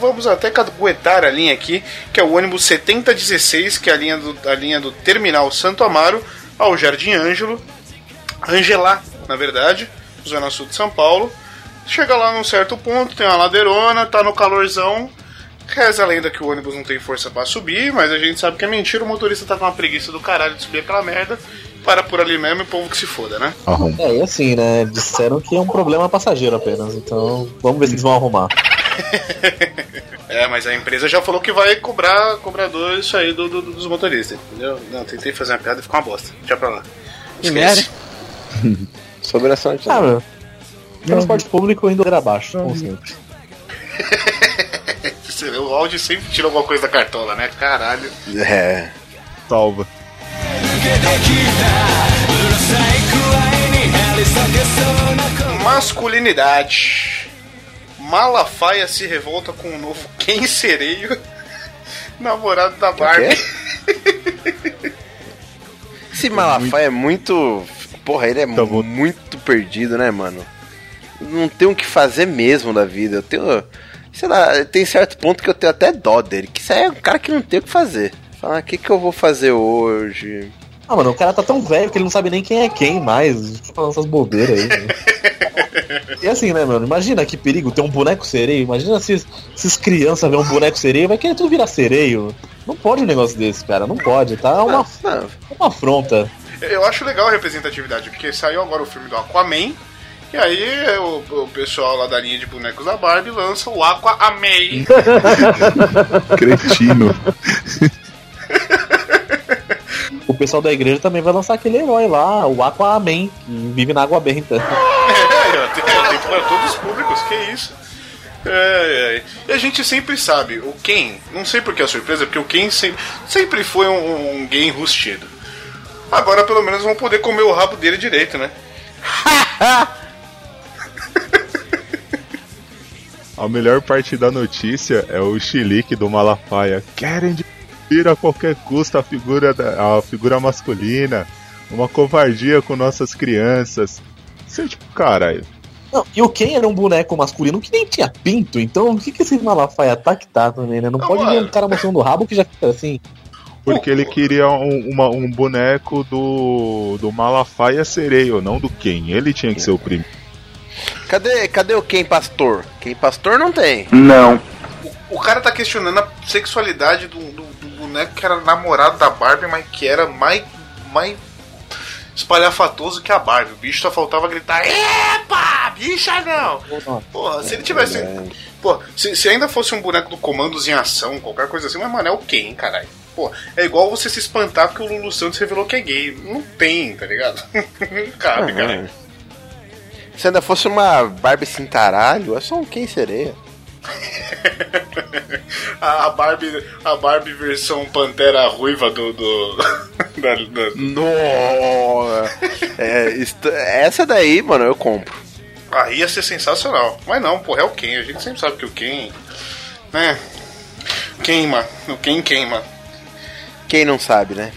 Vamos até caguetar a linha aqui, que é o ônibus 7016, que é a linha do Terminal Santo Amaro ao Jardim Angelá, na verdade, Zona Sul de São Paulo. Chega lá num certo ponto, tem uma ladeirona, tá no calorzão. Reza a lenda que o ônibus não tem força pra subir, mas a gente sabe que é mentira, o motorista tá com uma preguiça do caralho de subir aquela merda, para por ali mesmo e o povo que se foda, né? É, e assim, né? Disseram que é um problema passageiro apenas, então vamos ver se eles vão arrumar. Mas a empresa já falou que vai cobrador isso aí dos motoristas, entendeu? Não, tentei fazer uma piada e ficou uma bosta. Deixa pra lá. Esquece. Sobre essa notícia. Ah, meu. Transporte público indo para baixo, como sempre. O áudio sempre tira alguma coisa da cartola, né? Caralho. É. Salva. Masculinidade. Malafaia se revolta com o novo Ken Sereio, namorado da Barbie. Esse Malafaia é muito... Porra, ele é muito perdido, né, mano? Não tem o que fazer mesmo da vida. Eu tenho, sei lá, tem certo ponto que eu tenho até dó dele. Que isso aí é um cara que não tem o que fazer. Fala, o que eu vou fazer hoje? Ah, mano, o cara tá tão velho que ele não sabe nem quem é quem mais. Tô falando essas bobeiras aí. E assim, né, mano? Imagina que perigo ter um boneco sereio. Imagina se as crianças verem um boneco sereio, vai querer tudo virar sereio. Não pode um negócio desse, cara. Não pode, tá? É uma afronta. Eu acho legal a representatividade, porque saiu agora o filme do Aquaman. E aí o pessoal lá da linha de bonecos da Barbie lança o Aquaman. Cretino. O pessoal da igreja também vai lançar aquele herói lá, o Aquaman, que vive na água benta. Tem para todos os públicos, que isso. E a gente sempre sabe, o Ken, não sei porque é surpresa, porque o Ken sempre foi um gay enrustido. Agora pelo menos vão poder comer o rabo dele direito, né? A melhor parte da notícia é o chilique do Malafaia. Querem destruir a qualquer custo a figura masculina. Uma covardia com nossas crianças. Isso é tipo, caralho. Não, e o Ken era um boneco masculino que nem tinha pinto, então o que esse Malafaia tá que tá também, né? Não, pode ver um cara mostrando o rabo que já fica assim. Porque ele queria um boneco do Malafaia sereio, não do Ken. Ele tinha que ser o primo. Cadê o Ken Pastor? Ken Pastor não tem. Não. O cara tá questionando a sexualidade do boneco que era namorado da Barbie, mas que era mais espalhafatoso que a Barbie. O bicho só faltava gritar: epa, bicha não! Porra, se ele tivesse... Pô, se ainda fosse um boneco do Comandos em Ação, qualquer coisa assim, mas, mano, é o Ken, caralho. Pô, é igual você se espantar porque o Lulu Santos revelou que é gay. Não tem, tá ligado? Não cabe, cara. Se ainda fosse uma Barbie cintaralho, é só um Ken sereia. a Barbie versão Pantera Ruiva essa daí, mano, eu compro. Aí ia ser sensacional. Mas não, porra, é o Ken. A gente sempre sabe que o Ken, né? Queima. O Ken queima. Quem não sabe, né?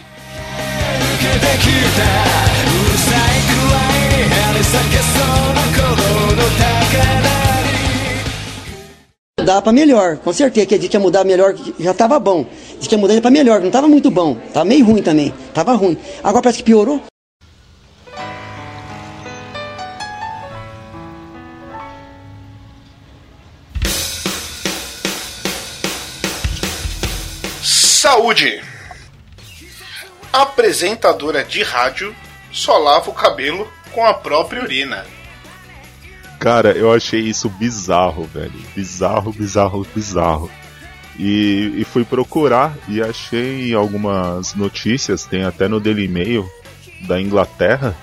Dá pra melhor, com certeza. Que a gente ia mudar melhor, já tava bom. Diz que ia mudar pra melhor, não tava muito bom. Tava meio ruim também, tava ruim. Agora parece que piorou. Saúde! Apresentadora de rádio só lava o cabelo com a própria urina. Cara, eu achei isso bizarro, velho. Bizarro. E fui procurar e achei algumas notícias, tem até no Daily Mail da Inglaterra,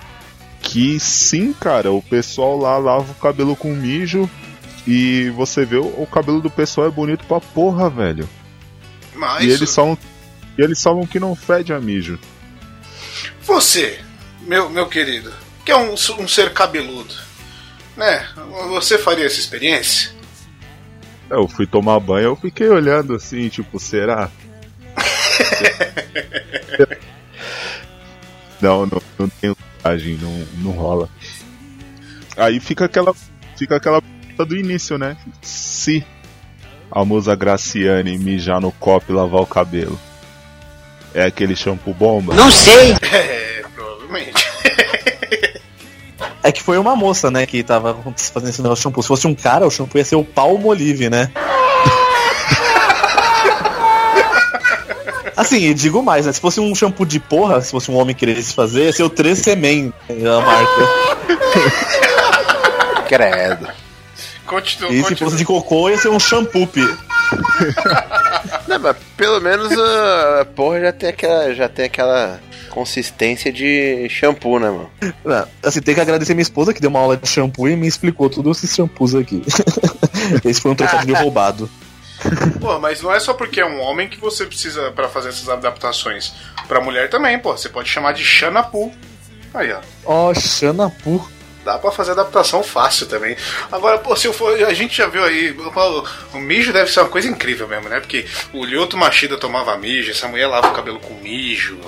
que sim, cara, o pessoal lá lava o cabelo com mijo e você vê o cabelo do pessoal é bonito pra porra, velho. Mas... E eles falam que não fede a mijo. Você, meu querido, que é um ser cabeludo, né? Você faria essa experiência? Eu fui tomar banho, eu fiquei olhando assim, tipo, será? não tenho coragem, não rola. Aí fica aquela pergunta do início, né? Se a musa Graciane mijar no copo e lavar o cabelo, é aquele shampoo bomba? Não sei! É, provavelmente. É que foi uma moça, né, que tava fazendo esse negócio de shampoo. Se fosse um cara, o shampoo ia ser o Palmolive, né? Assim, e digo mais, né? Se fosse um shampoo de porra, se fosse um homem que queresse fazer, ia ser o 3CM, a marca. Credo. E se fosse de cocô, ia ser um shampoo. Não, mas pelo menos a porra já tem aquela consistência de shampoo, né, mano? Não, assim, tem que agradecer minha esposa que deu uma aula de shampoo e me explicou todos esses shampoos aqui. Esse foi um trocadilho roubado. Pô, mas não é só porque é um homem que você precisa pra fazer essas adaptações. Pra mulher também, pô. Você pode chamar de Xanapu. Aí, ó. Ó, Xanapu. Dá pra fazer adaptação fácil também. Agora, pô, se eu for... A gente já viu aí... O mijo deve ser uma coisa incrível mesmo, né? Porque o Lyoto Machida tomava mijo, essa mulher lava o cabelo com mijo.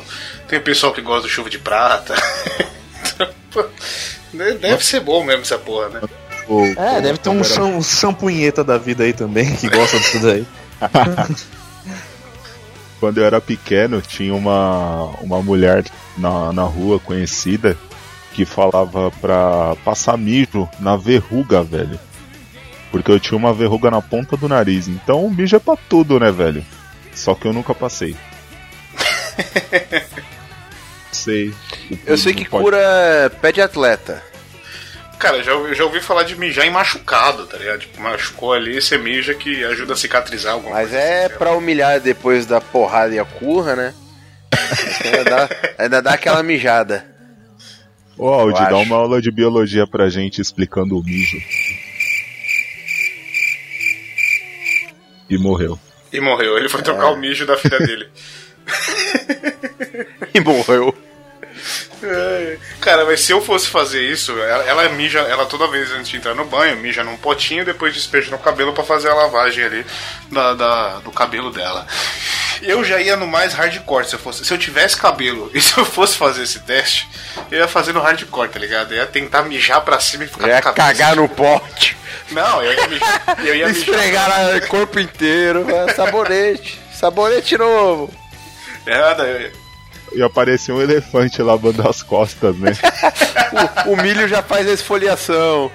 Tem o pessoal que gosta do Chuva de Prata. Então, pô, deve ser bom mesmo essa porra, né? É, deve ter um champunheta da vida aí também, que gosta disso daí. Quando eu era pequeno, tinha uma mulher na rua conhecida que falava pra passar mijo na verruga, velho. Porque eu tinha uma verruga na ponta do nariz. Então o mijo é pra tudo, né, velho? Só que eu nunca passei. Sei. Eu sei que cura pé de atleta. Cara, já ouvi falar de mijar em machucado, tá ligado? Tipo, machucou ali, você mija que ajuda a cicatrizar alguma coisa. Mas é assim, pra humilhar depois da porrada e a curra, né? ainda dá aquela mijada. Ô, Aldi, dá uma aula de biologia pra gente explicando o mijo. E morreu. Ele foi trocar o mijo da filha dele. E morreu. Cara, mas se eu fosse fazer isso, ela mija, ela toda vez antes de entrar no banho, mija num potinho e depois despeja no cabelo pra fazer a lavagem ali do cabelo dela. Eu já ia no mais hardcore, se eu tivesse cabelo e se eu fosse fazer esse teste, eu ia fazer no hardcore, tá ligado? Eu ia tentar mijar pra cima e ficar com a cabeça. Cagar no pote. Não, eu ia esfregar o corpo inteiro, saborete novo. E apareceu um elefante lavando as costas, né? o milho já faz a esfoliação.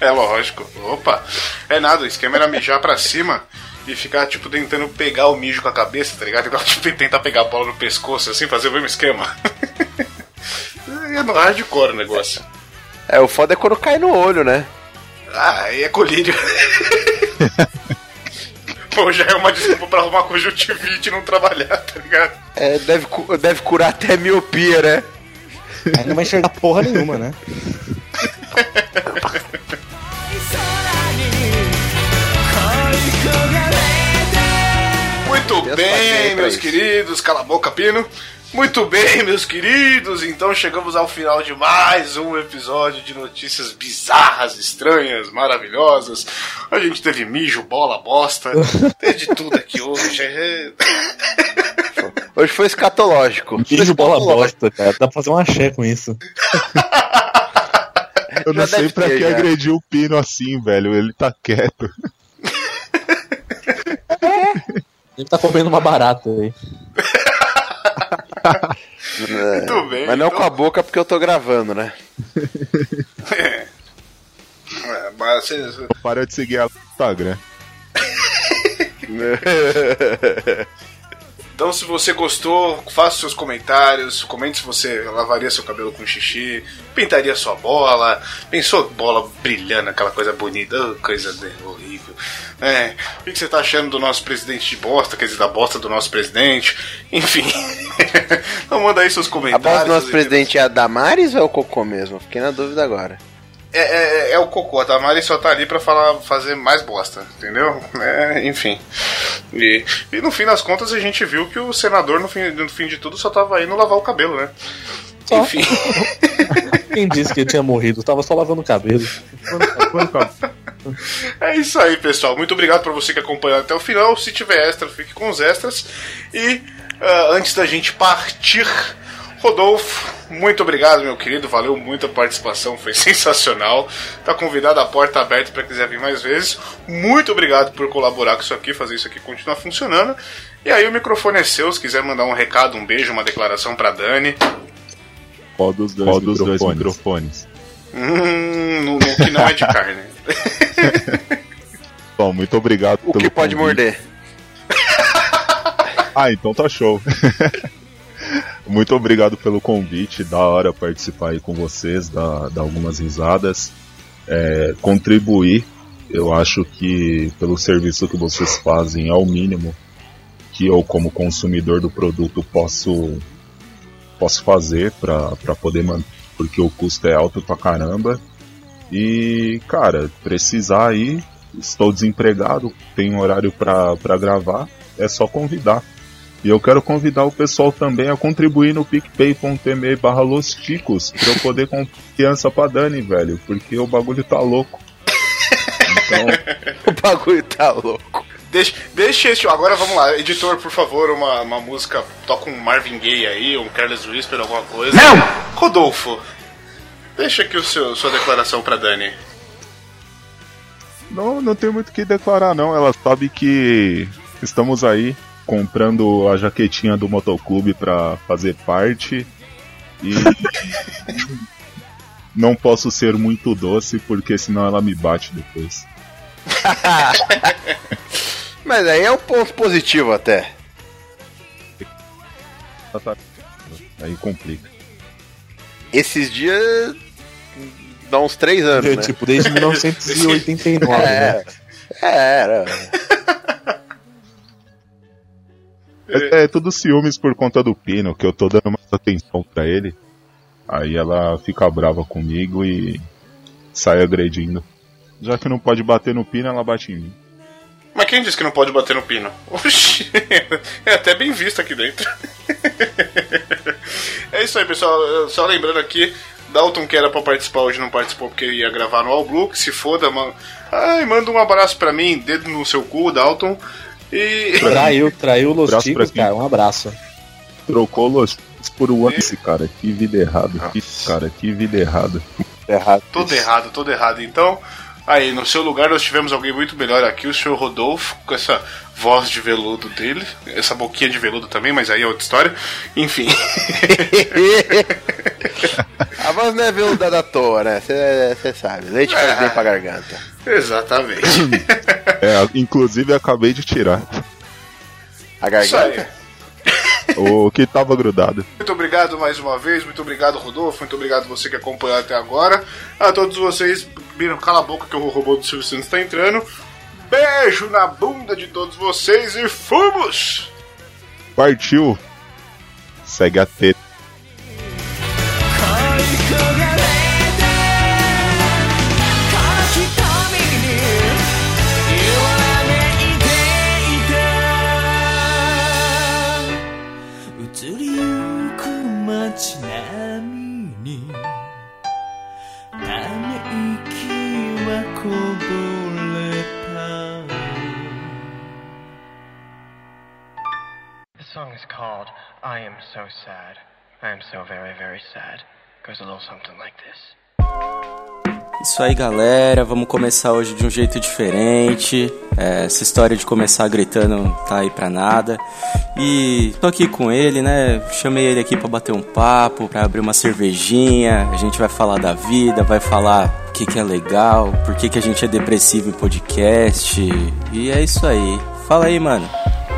É lógico. Opa. É nada, o esquema era mijar pra cima e ficar, tipo, tentando pegar o mijo com a cabeça, tá ligado? Igual, tipo, tentar pegar a bola no pescoço, assim, fazer o mesmo esquema. É no hardcore o negócio. É, o foda é quando cai no olho, né? Ah, aí é colírio. Pô, já é uma desculpa pra arrumar conjuntivite e não trabalhar, tá ligado? É, deve curar até miopia, né? Aí não vai enxergar porra nenhuma, né? Muito bem, meus queridos. Cala a boca, Pino. Muito bem, meus queridos, então chegamos ao final de mais um episódio de notícias bizarras, estranhas, maravilhosas. A gente teve mijo, bola, bosta, teve de tudo aqui hoje. Hoje foi escatológico. Mijo, bola, bosta, cara. Dá pra fazer um axé com isso. Eu não sei pra que agrediu o Pino assim, velho. Ele tá quieto. Ele tá comendo uma barata aí. Muito bem, mas não então... com a boca, porque eu tô gravando, né? Mas você... Para de seguir a Instagram. Então, se você gostou, faça seus comentários. Comente se você lavaria seu cabelo com xixi, pintaria sua bola. Pensou bola brilhando, aquela coisa bonita, coisa horrível. O que você tá achando do nosso presidente de bosta, quer dizer, da bosta do nosso presidente? Enfim, então manda aí seus comentários. A bosta do nosso presidente é a Damares ou é o Cocô mesmo? Fiquei na dúvida agora. É o Cocô, a Damares só tá ali pra fazer mais bosta, entendeu? Enfim. E no fim das contas a gente viu que o senador, no fim de tudo, só tava indo lavar o cabelo, né? Só? Enfim. Quem disse que ele tinha morrido? Tava só lavando o cabelo. É isso aí, pessoal. Muito obrigado pra você que acompanhou até o final. Se tiver extra, fique com os extras. E antes da gente partir... Rodolfo, muito obrigado, meu querido. Valeu muito a participação, foi sensacional. Tá convidado, a porta aberta para quem quiser vir mais vezes. Muito obrigado por colaborar com isso aqui, fazer isso aqui continuar funcionando. E aí o microfone é seu, se quiser mandar um recado, um beijo, uma declaração pra Dani. Qual dos dois microfones? No que não é de carne. Bom, muito obrigado pelo convite. O que pode morder? Ah, então tá show. Muito obrigado pelo convite, da hora participar aí com vocês, dar algumas risadas, contribuir. Eu acho que pelo serviço que vocês fazem é o mínimo que eu, como consumidor do produto, posso fazer pra poder manter, porque o custo é alto pra caramba. E, cara, precisar aí, estou desempregado, tem horário pra gravar, é só convidar. E eu quero convidar o pessoal também a contribuir no picpay.me/Los Chicos pra eu poder comprar criança pra Dani, velho, porque o bagulho tá louco. Então... O bagulho tá louco. Deixa isso. Agora vamos lá. Editor, por favor, uma música. Toca um Marvin Gaye aí, um Careless Whisper, alguma coisa. Não! Rodolfo, deixa aqui sua declaração pra Dani. Não tem muito o que declarar, não. Ela sabe que estamos aí. Comprando a jaquetinha do motoclube pra fazer parte. E não posso ser muito doce, porque senão ela me bate depois. Mas aí é um ponto positivo até. Aí complica. Esses dias dá uns 3 anos, né? Tipo, desde 1989, né? Era... É tudo ciúmes por conta do Pino, que eu tô dando mais atenção pra ele. Aí ela fica brava comigo e sai agredindo. Já que não pode bater no Pino, ela bate em mim. Mas quem disse que não pode bater no Pino? Oxi, é até bem visto aqui dentro. É isso aí, pessoal. Só lembrando aqui, Dalton, que era pra participar hoje, não participou porque ia gravar no All Blue, que se foda, mano. Ai, manda um abraço pra mim, dedo no seu cu, Dalton. E... Traiu Los Chicos, cara, um abraço. Trocou Los Chicos por Once, cara, que vida errada. Todo errado. Então, aí, no seu lugar nós tivemos alguém muito melhor aqui, o senhor Rodolfo, com essa voz de veludo dele, essa boquinha de veludo também, mas aí é outra história. Enfim. A voz não é veluda da toa, né? Você sabe, leite faz bem pra garganta. Exatamente. Inclusive, eu acabei de tirar a garganta. O que tava grudado. Muito obrigado mais uma vez, muito obrigado, Rodolfo, muito obrigado você que acompanhou até agora. A todos vocês, cala a boca que o robô do Silvio Santos tá entrando. Beijo na bunda de todos vocês e fomos! Partiu! Segue a teta. I am so sad. I am so very, very sad. Goes a little something like this. Isso aí, galera. Vamos começar hoje de um jeito diferente. Essa história de começar gritando não tá aí pra nada. E tô aqui com ele, né? Chamei ele aqui pra bater um papo, pra abrir uma cervejinha. A gente vai falar da vida, vai falar o que é legal, por que a gente é depressivo em podcast. E é isso aí. Fala aí, mano.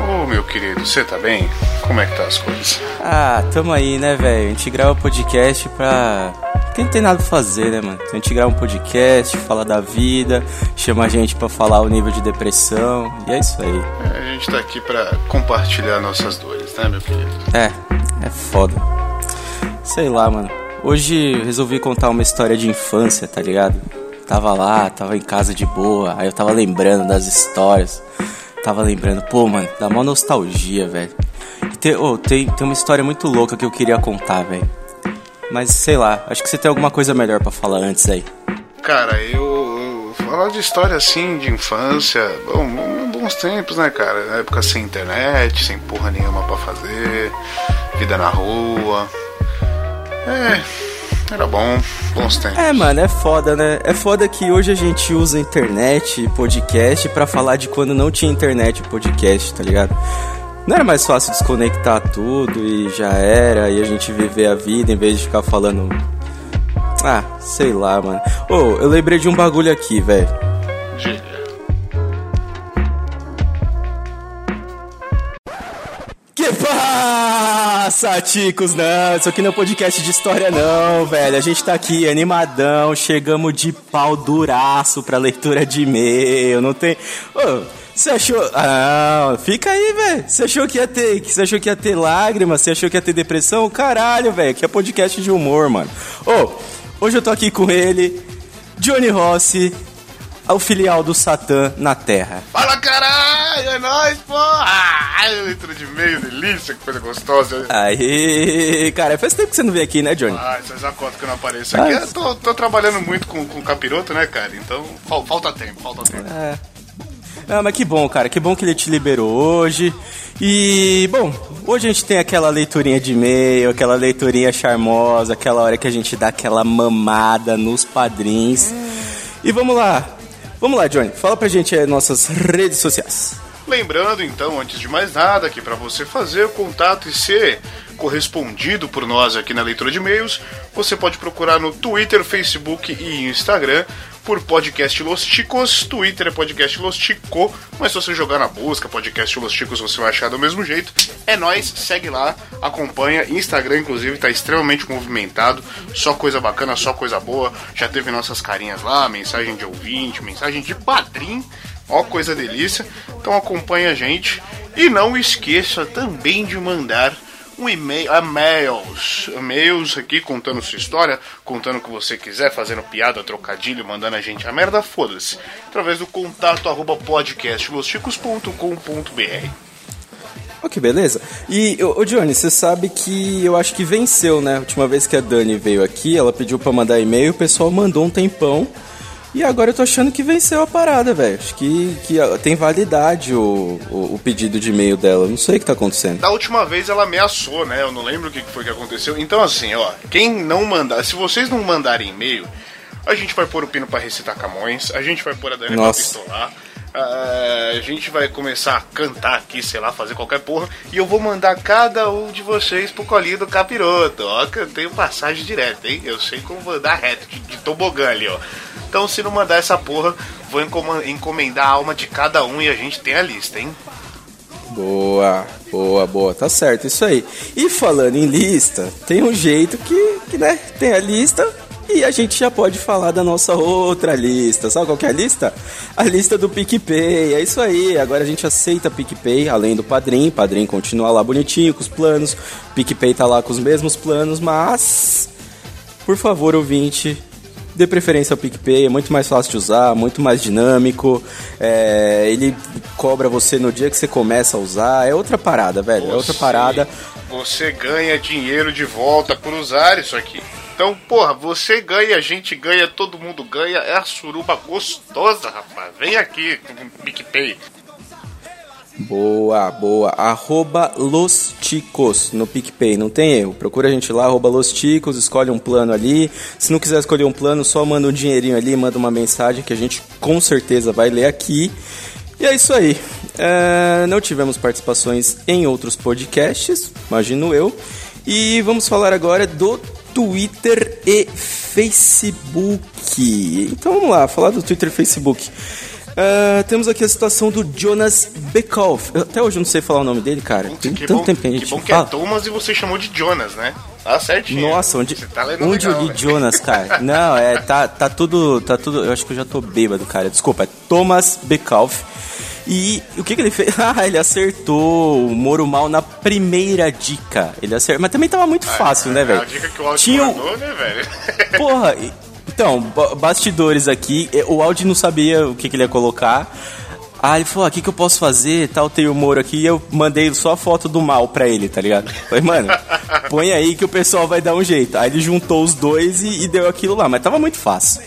Ô, meu querido, você tá bem? Como é que tá as coisas? Ah, tamo aí, né, velho? A gente grava podcast pra... Quem não tem nada pra fazer, né, mano? A gente grava um podcast, fala da vida, chama a gente pra falar o nível de depressão, e é isso aí. É, a gente tá aqui pra compartilhar nossas dores, né, meu querido? É foda. Sei lá, mano. Hoje eu resolvi contar uma história de infância, tá ligado? Tava lá, tava em casa de boa, aí eu tava lembrando das histórias... Tava lembrando, pô, mano, dá mó nostalgia, velho. Tem uma história muito louca que eu queria contar, velho. Mas, sei lá, acho que você tem alguma coisa melhor pra falar antes aí. Cara, eu falar de história assim, de infância, bons tempos, né, cara? Na época sem internet, sem porra nenhuma pra fazer, vida na rua. Era bom, bons tempos. É, mano, é foda, né? É foda que hoje a gente usa internet e podcast pra falar de quando não tinha internet e podcast, tá ligado? Não era mais fácil desconectar tudo e já era, e a gente viver a vida em vez de ficar falando... Ah, sei lá, mano. Ô, eu lembrei de um bagulho aqui, velho. Que passa, Chicos? Não, isso aqui não é podcast de história não, velho. A gente tá aqui animadão, chegamos de pau duraço pra leitura de e-mail, não tem... Ô, você achou... Ah, fica aí, velho. Você achou que ia ter lágrimas? Você achou que ia ter depressão? Caralho, velho, que é podcast de humor, mano. Hoje eu tô aqui com ele, Johnny Rossi, o filial do Satã na Terra. Fala, caralho, é nóis, porra! Ai, leitura de e-mail, delícia, que coisa gostosa. Aí, cara, faz tempo que você não vem aqui, né, Johnny? Ah, isso já conta que eu não apareço aqui. Eu tô trabalhando muito com capiroto, né, cara? Então, falta tempo. É. Ah, mas que bom, cara, que bom que ele te liberou hoje. E, bom, hoje a gente tem aquela leiturinha de e-mail, aquela leiturinha charmosa, aquela hora que a gente dá aquela mamada nos padrinhos. E vamos lá, Johnny, fala pra gente aí nossas redes sociais. Lembrando, então, antes de mais nada, que para você fazer o contato e ser correspondido por nós aqui na leitura de e-mails, você pode procurar no Twitter, Facebook e Instagram por podcast Los Chicos. Twitter é podcast Los Chico, mas se você jogar na busca podcast Los Chicos, você vai achar do mesmo jeito. É nóis, segue lá, acompanha. Instagram, inclusive, tá extremamente movimentado. Só coisa bacana, só coisa boa. Já teve nossas carinhas lá, mensagem de ouvinte, mensagem de padrim. Ó, coisa delícia. Então acompanha a gente. E não esqueça também de mandar um e-mails aqui contando sua história, contando o que você quiser, fazendo piada, trocadilho, mandando a gente a merda, foda-se, através do contato@podcastlosticos.com.br. Ok, beleza. E, ô Johnny, você sabe que eu acho que venceu, né? A última vez que a Dani veio aqui, ela pediu pra mandar e-mail, o pessoal mandou um tempão. E agora eu tô achando que venceu a parada, velho. Acho que tem validade o pedido de e-mail dela. Não sei o que tá acontecendo. Da última vez ela ameaçou, né? Eu não lembro o que foi que aconteceu. Então, assim, ó, quem não mandar... Se vocês não mandarem e-mail, a gente vai pôr o Pino pra recitar Camões, a gente vai pôr a Dani pra pistolar, a gente vai começar a cantar aqui, sei lá, fazer qualquer porra, e eu vou mandar cada um de vocês pro colinho do capiroto. Ó, que eu tenho passagem direta, hein? Eu sei como andar reto, de tobogã ali, ó. Então, se não mandar essa porra, vou encomendar a alma de cada um e a gente tem a lista, hein? Boa, boa, boa. Tá certo, isso aí. E falando em lista, tem um jeito que né, tem a lista e a gente já pode falar da nossa outra lista. Sabe qual que é a lista? A lista do PicPay. É isso aí. Agora a gente aceita PicPay, além do Padrim. Padrim continua lá bonitinho com os planos. PicPay tá lá com os mesmos planos, mas... Por favor, ouvinte... Dê preferência ao PicPay, é muito mais fácil de usar, muito mais dinâmico, ele cobra você no dia que você começa a usar, é outra parada, velho, é outra parada. Você ganha dinheiro de volta por usar isso aqui. Então, porra, você ganha, a gente ganha, todo mundo ganha, é a suruba gostosa, rapaz, vem aqui no PicPay. Boa, boa, @losticos no PicPay, não tem erro, procura a gente lá, @losticos, escolhe um plano ali, se não quiser escolher um plano, só manda um dinheirinho ali, manda uma mensagem que a gente com certeza vai ler aqui, e é isso aí, não tivemos participações em outros podcasts, imagino eu, e vamos falar agora do Twitter e Facebook, então vamos lá, falar do Twitter e Facebook. Temos aqui a situação do Jonas Bekoff. Até hoje eu não sei falar o nome dele, cara. Tem que tanto bom, tempo que a gente que bom que fala. É Thomas e você chamou de Jonas, né? Tá certinho. Nossa, onde, você tá lendo onde legal, eu li Jonas, cara? Não, tá tudo. Eu acho que eu já tô bêbado, cara. Desculpa, é Thomas Bekoff. E o que ele fez? Ah, ele acertou o Moro Mal na primeira dica. Ele acertou, mas também tava muito fácil, né, velho? A dica que o Aldo mandou, né, velho? Porra. Então, bastidores aqui, o Aldi não sabia o que ele ia colocar. Ah, ele falou, o que eu posso fazer, tal, tem o Moro aqui. E eu mandei só a foto do mal pra ele, tá ligado? Falei, mano, põe aí que o pessoal vai dar um jeito. Aí ele juntou os dois e deu aquilo lá, mas tava muito fácil.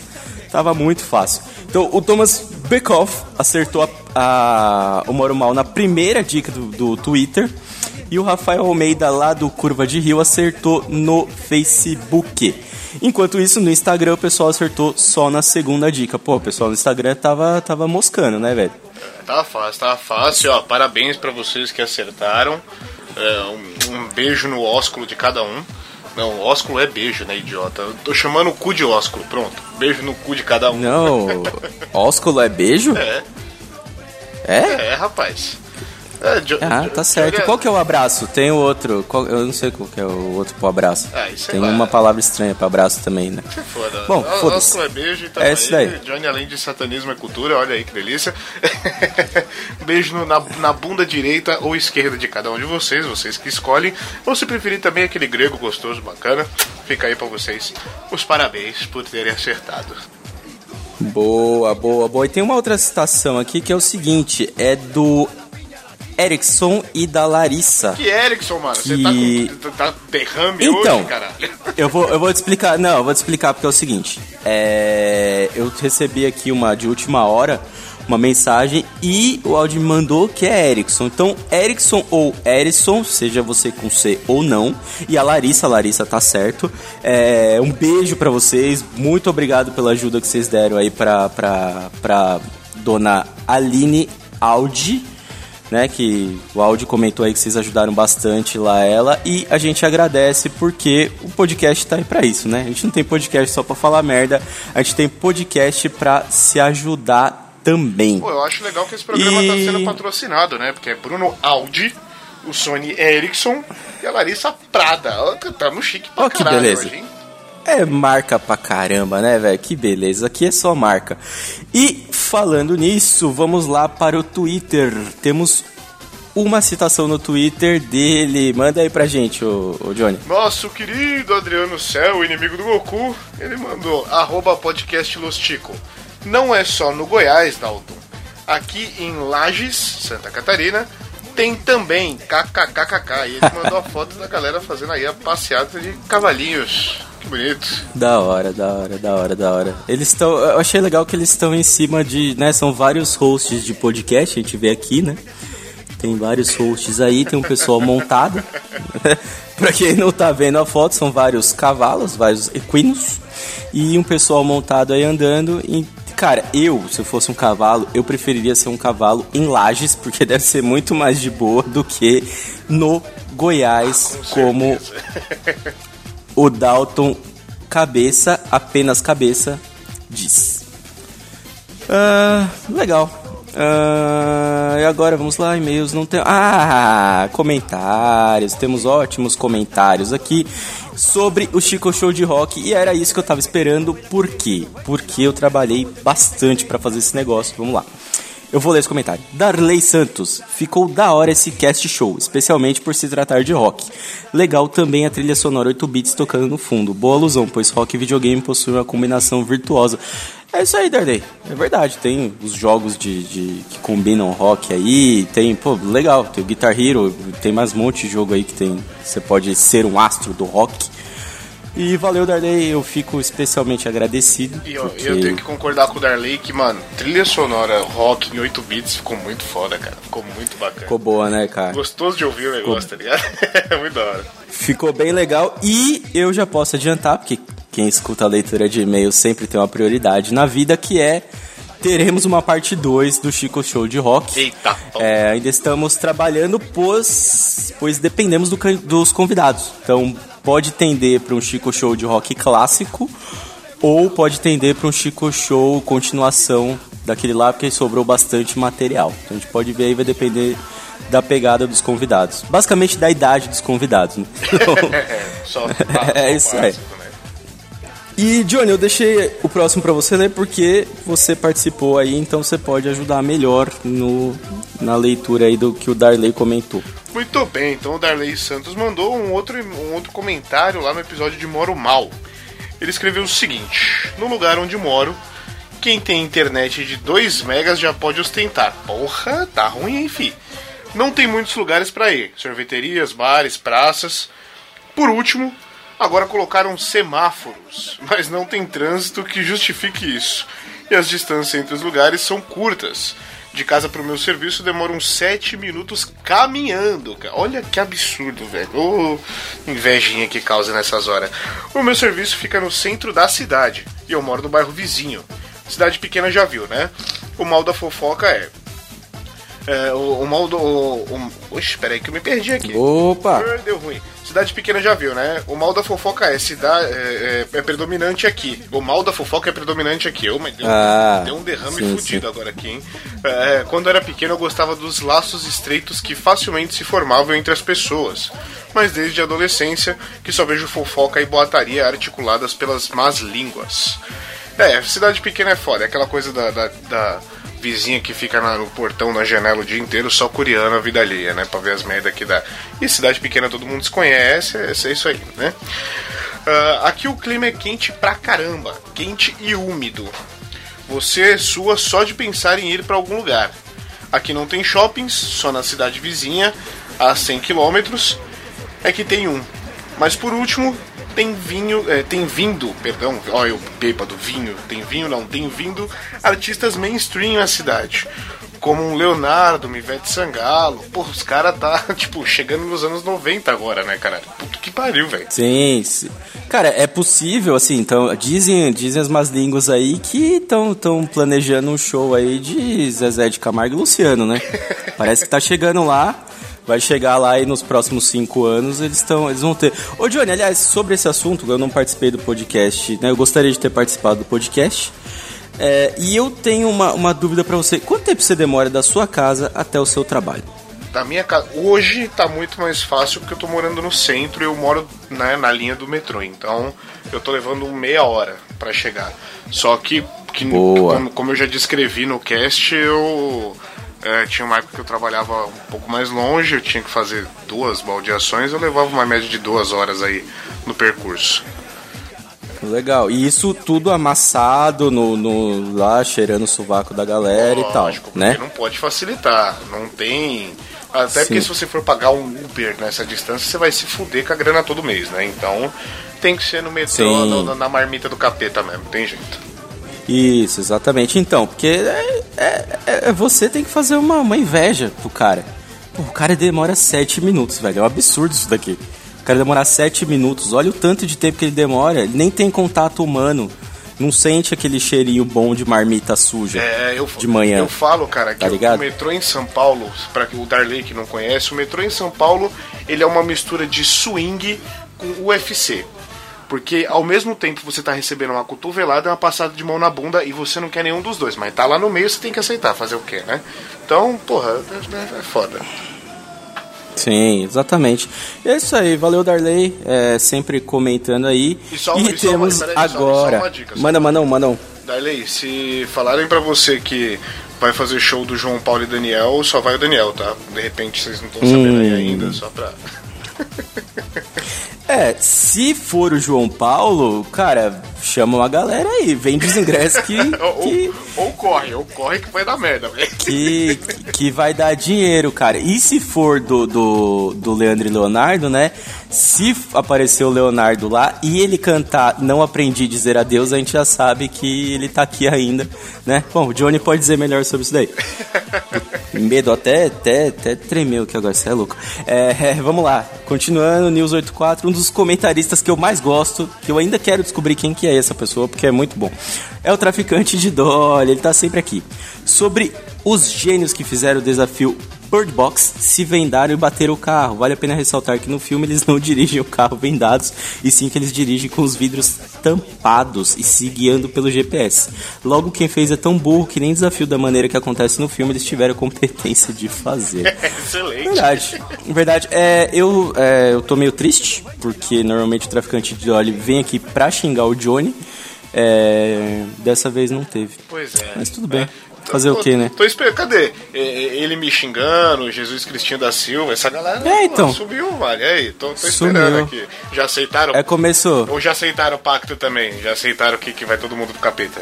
Tava muito fácil. Então, o Thomas Bekoff acertou o Moro Mal na primeira dica do Twitter. E o Rafael Almeida, lá do Curva de Rio, acertou no Facebook. Enquanto isso, no Instagram, o pessoal acertou só na segunda dica. Pô, o pessoal no Instagram tava moscando, né, velho? Tava fácil. Ó, parabéns pra vocês que acertaram. Um beijo no ósculo de cada um. Não, ósculo é beijo, né, idiota? Eu tô chamando o cu de ósculo, pronto. Beijo no cu de cada um. Não, ósculo é beijo? É. É, rapaz. Tá certo. Qual que é o abraço? Tem o outro. Eu não sei qual que é o outro pro abraço. Tem uma palavra estranha pra abraço também, né? Se foda. Bom, foda-se. É beijo, então é isso daí. Johnny, além de satanismo, é cultura. Olha aí que delícia. Beijo na bunda direita ou esquerda de cada um de vocês. Vocês que escolhem. Ou se preferir também aquele grego gostoso, bacana. Fica aí pra vocês os parabéns por terem acertado. Boa, boa, boa. E tem uma outra citação aqui que é o seguinte. É do... Erickson e da Larissa. Que Erickson, mano? Você tá derrame então, hoje, caralho. Eu vou te explicar. Não, eu vou te explicar porque é o seguinte. Eu recebi aqui de última hora uma mensagem e o Aldi mandou que é Erickson. Então, Erickson ou Erisson, seja você com C ou não. E a Larissa tá certo. Um beijo pra vocês. Muito obrigado pela ajuda que vocês deram aí pra dona Aline Aldi. né, que o Aldi comentou aí que vocês ajudaram bastante lá ela, e a gente agradece porque o podcast tá aí pra isso, né? A gente não tem podcast só pra falar merda, a gente tem podcast pra se ajudar também. Pô, eu acho legal que esse programa tá sendo patrocinado, né? Porque é Bruno Aldi, o Sony Ericsson e a Larissa Prada. Tamo chique pra caralho, que beleza. Hoje, hein? É marca pra caramba, né, velho? Que beleza, aqui é só marca. E falando nisso, vamos lá para o Twitter. Temos uma citação no Twitter dele. Manda aí pra gente, ô Johnny. Nosso querido Adriano Céu, inimigo do Goku, ele mandou @podcastloschico. Não é só no Goiás, Dalton. Aqui em Lages, Santa Catarina, tem também kkkk. E ele mandou a foto da galera fazendo aí a passeata de cavalinhos. Bonito. Da hora. Eles estão. Eu achei legal que eles estão em cima de, né? São vários hosts de podcast, a gente vê aqui, né? Tem vários hosts aí, tem um pessoal montado. Pra quem não tá vendo a foto, são vários cavalos, vários equinos. E um pessoal montado aí andando. E, cara, se eu fosse um cavalo, eu preferiria ser um cavalo em Lages, porque deve ser muito mais de boa do que no Goiás, como. O Dalton Cabeça, apenas Cabeça, diz. Legal. E agora, vamos lá, e-mails não tem... comentários. Temos ótimos comentários aqui sobre o Chico Show de Rock. E era isso que eu tava esperando. Por quê? Porque eu trabalhei bastante pra fazer esse negócio. Vamos lá. Eu vou ler esse comentário. Darley Santos. Ficou da hora esse cast show, especialmente por se tratar de rock. Legal também a trilha sonora 8 bits tocando no fundo. Boa alusão, pois rock e videogame possuem uma combinação virtuosa. É isso aí, Darley. É verdade, tem os jogos que combinam rock aí. Tem, pô, legal. Tem o Guitar Hero, tem mais um monte de jogo aí que tem. Você pode ser um astro do rock. E valeu, Darley, eu fico especialmente agradecido. E ó, porque... eu tenho que concordar com o Darley que, mano, trilha sonora rock em 8 bits ficou muito foda, cara. Ficou muito bacana. Ficou boa, né, cara? Gostoso de ouvir o negócio, tá ligado? É muito da hora. Ficou bem legal e eu já posso adiantar, porque quem escuta a leitura de e-mail sempre tem uma prioridade na vida, que é... Teremos uma parte 2 do Chico Show de Rock. Eita! Ainda estamos trabalhando, pois dependemos dos convidados. Então, pode tender para um Chico Show de Rock clássico ou pode tender para um Chico Show continuação daquele lá, porque sobrou bastante material. Então, a gente pode ver aí, vai depender da pegada dos convidados. Basicamente, da idade dos convidados. Né? Então, só é isso aí. E, Johnny, eu deixei o próximo pra você ler porque você participou aí, então você pode ajudar melhor na leitura aí do que o Darley comentou. Muito bem, então o Darley Santos mandou um outro comentário lá no episódio de Moro Mal. Ele escreveu o seguinte: no lugar onde moro, quem tem internet de 2 megas já pode ostentar. Porra, tá ruim, hein, fi? Não tem muitos lugares pra ir. Sorveterias, bares, praças. Por último... Agora colocaram semáforos, mas não tem trânsito que justifique isso. E as distâncias entre os lugares são curtas. De casa pro meu serviço demoram 7 minutos caminhando, cara. Olha que absurdo, velho. Ô, invejinha que causa nessas horas. O meu serviço fica no centro da cidade e eu moro no bairro vizinho. Cidade pequena já viu, né? O mal da fofoca Oxe, peraí que eu me perdi aqui. Opa! Deu ruim. Cidade pequena já viu, né? O mal da fofoca é predominante aqui. O mal da fofoca é predominante aqui. Mas deu um derrame fudido agora aqui, hein? Quando era pequeno eu gostava dos laços estreitos que facilmente se formavam entre as pessoas. Mas desde a adolescência que só vejo fofoca e boataria articuladas pelas más línguas. Cidade pequena é foda. É aquela coisa da vizinha que fica no portão, na janela o dia inteiro, só curiando a vida alheia, né? Pra ver as merdas que dá. E cidade pequena todo mundo se conhece, é isso aí, né? Aqui o clima é quente pra caramba. Quente e úmido. Você sua só de pensar em ir pra algum lugar. Aqui não tem shoppings, só na cidade vizinha, a 100 km, é que tem um. Mas por último, tem vindo artistas mainstream à cidade. como um Leonardo, uma Ivete Sangalo. Pô, os caras tá, tipo, chegando nos anos 90 agora, né, cara? Puta que pariu, velho. Sim, sim. Cara, é possível, assim, então, dizem as más línguas aí que estão planejando um show aí de Zezé de Camargo e Luciano, né? Parece que tá chegando lá. Vai chegar lá e nos próximos 5 anos eles vão ter... Ô, Johnny, aliás, sobre esse assunto, eu não participei do podcast, né? Eu gostaria de ter participado do podcast. E eu tenho uma dúvida pra você. Quanto tempo você demora da sua casa até o seu trabalho? Da minha casa... Hoje tá muito mais fácil porque eu tô morando no centro e eu moro, né, na linha do metrô. Então, eu tô levando meia hora pra chegar. Só que como eu já descrevi no cast, eu... tinha uma época que eu trabalhava um pouco mais longe, eu tinha que fazer 2 baldeações, eu levava uma média de 2 horas aí no percurso. Legal, e isso tudo amassado no lá, cheirando o sovaco da galera. Lógico, e tal. Lógico, porque, né? Não pode facilitar, não tem... Até Sim. Porque se você for pagar um Uber nessa distância, você vai se fuder com a grana todo mês, né? Então tem que ser no metrô, na marmita do capeta mesmo, tem jeito. Isso, exatamente. Então, porque você tem que fazer uma inveja pro cara. Pô, o cara demora 7 minutos, velho. É um absurdo isso daqui. O cara demora 7 minutos. Olha o tanto de tempo que ele demora. Ele nem tem contato humano. Não sente aquele cheirinho bom de marmita suja de manhã. Eu falo, cara, que o metrô em São Paulo, pra o Darley que não conhece, o metrô em São Paulo, ele é uma mistura de swing com UFC. Porque ao mesmo tempo você tá recebendo uma cotovelada e uma passada de mão na bunda e você não quer nenhum dos dois. Mas tá lá no meio, você tem que aceitar, fazer o quê, né? Então, porra, é foda. Sim, exatamente. É isso aí, valeu, Darley, sempre comentando aí. E temos agora... Manda um. Darley, se falarem pra você que vai fazer show do João Paulo e Daniel, só vai o Daniel, tá? De repente vocês não estão sabendo aí ainda, só pra... se for o João Paulo, cara, chama uma galera aí, vende os ingressos ou corre que vai dar merda, velho. Que vai dar dinheiro, cara. E se for do Leandro e Leonardo, né? Se aparecer o Leonardo lá e ele cantar Não Aprendi a Dizer Adeus, a gente já sabe que ele tá aqui ainda, né? Bom, o Johnny pode dizer melhor sobre isso daí. Medo até tremeu aqui agora, você é louco. Vamos lá, continuando, News 84, um dos comentaristas que eu mais gosto, que eu ainda quero descobrir quem que é essa pessoa, porque é muito bom. É o traficante de Dolly, ele tá sempre aqui. Sobre os gênios que fizeram o desafio Bird Box se vendaram e bateram o carro. Vale a pena ressaltar que no filme eles não dirigem o carro vendados, e sim que eles dirigem com os vidros tampados e se guiando pelo GPS. Logo, quem fez é tão burro que nem desafio da maneira que acontece no filme eles tiveram competência de fazer. Excelente. Verdade. Eu tô meio triste, porque normalmente o traficante de óleo vem aqui pra xingar o Johnny. Dessa vez não teve. Pois é. Mas tudo bem. Fazer o quê, né? Tô esperando, cadê? Ele me xingando, Jesus Cristinho da Silva, essa galera então, subiu, vale. Aí, tô esperando aqui. Já aceitaram? Começou. Ou já aceitaram o pacto também? Já aceitaram que vai todo mundo pro capeta?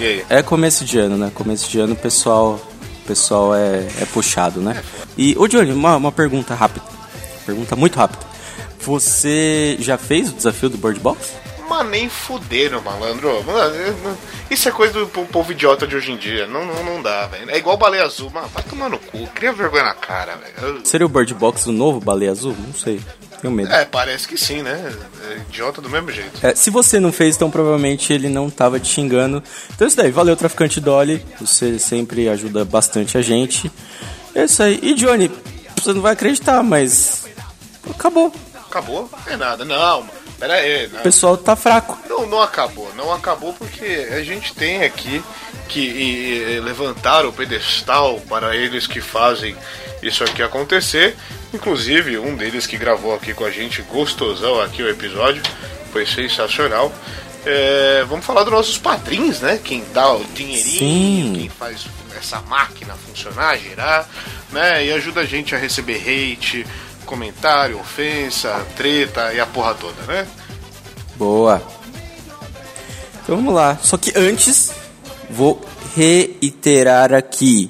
E aí? É começo de ano, né? Começo de ano o pessoal é puxado, né? E, ô Johnny, uma pergunta rápida. Pergunta muito rápida. Você já fez o desafio do Bird Box? Mas nem fuderam, malandro. Isso é coisa do povo idiota de hoje em dia. Não dá, velho. É igual Baleia Azul. Mas vai tomar no cu. Cria vergonha na cara, velho. Seria o Bird Box do novo Baleia Azul? Não sei. Tenho medo. Parece que sim, né? É idiota do mesmo jeito. Se você não fez, então provavelmente ele não tava te xingando. Então é isso daí. Valeu, traficante Dolly. Você sempre ajuda bastante a gente. É isso aí. E Johnny, você não vai acreditar, mas... Acabou. Acabou? É nada. Não, mano. Pera aí, o pessoal tá fraco. Não acabou porque a gente tem aqui que levantar o pedestal para eles que fazem isso aqui acontecer. Inclusive, um deles que gravou aqui com a gente, gostosão aqui o episódio, foi sensacional. Vamos falar dos nossos padrinhos, né? Quem dá o dinheirinho, Sim. Quem faz essa máquina funcionar, girar, né? E ajuda a gente a receber hate, comentário, ofensa, treta e a porra toda, né? Boa. Então vamos lá. Só que antes, vou reiterar aqui.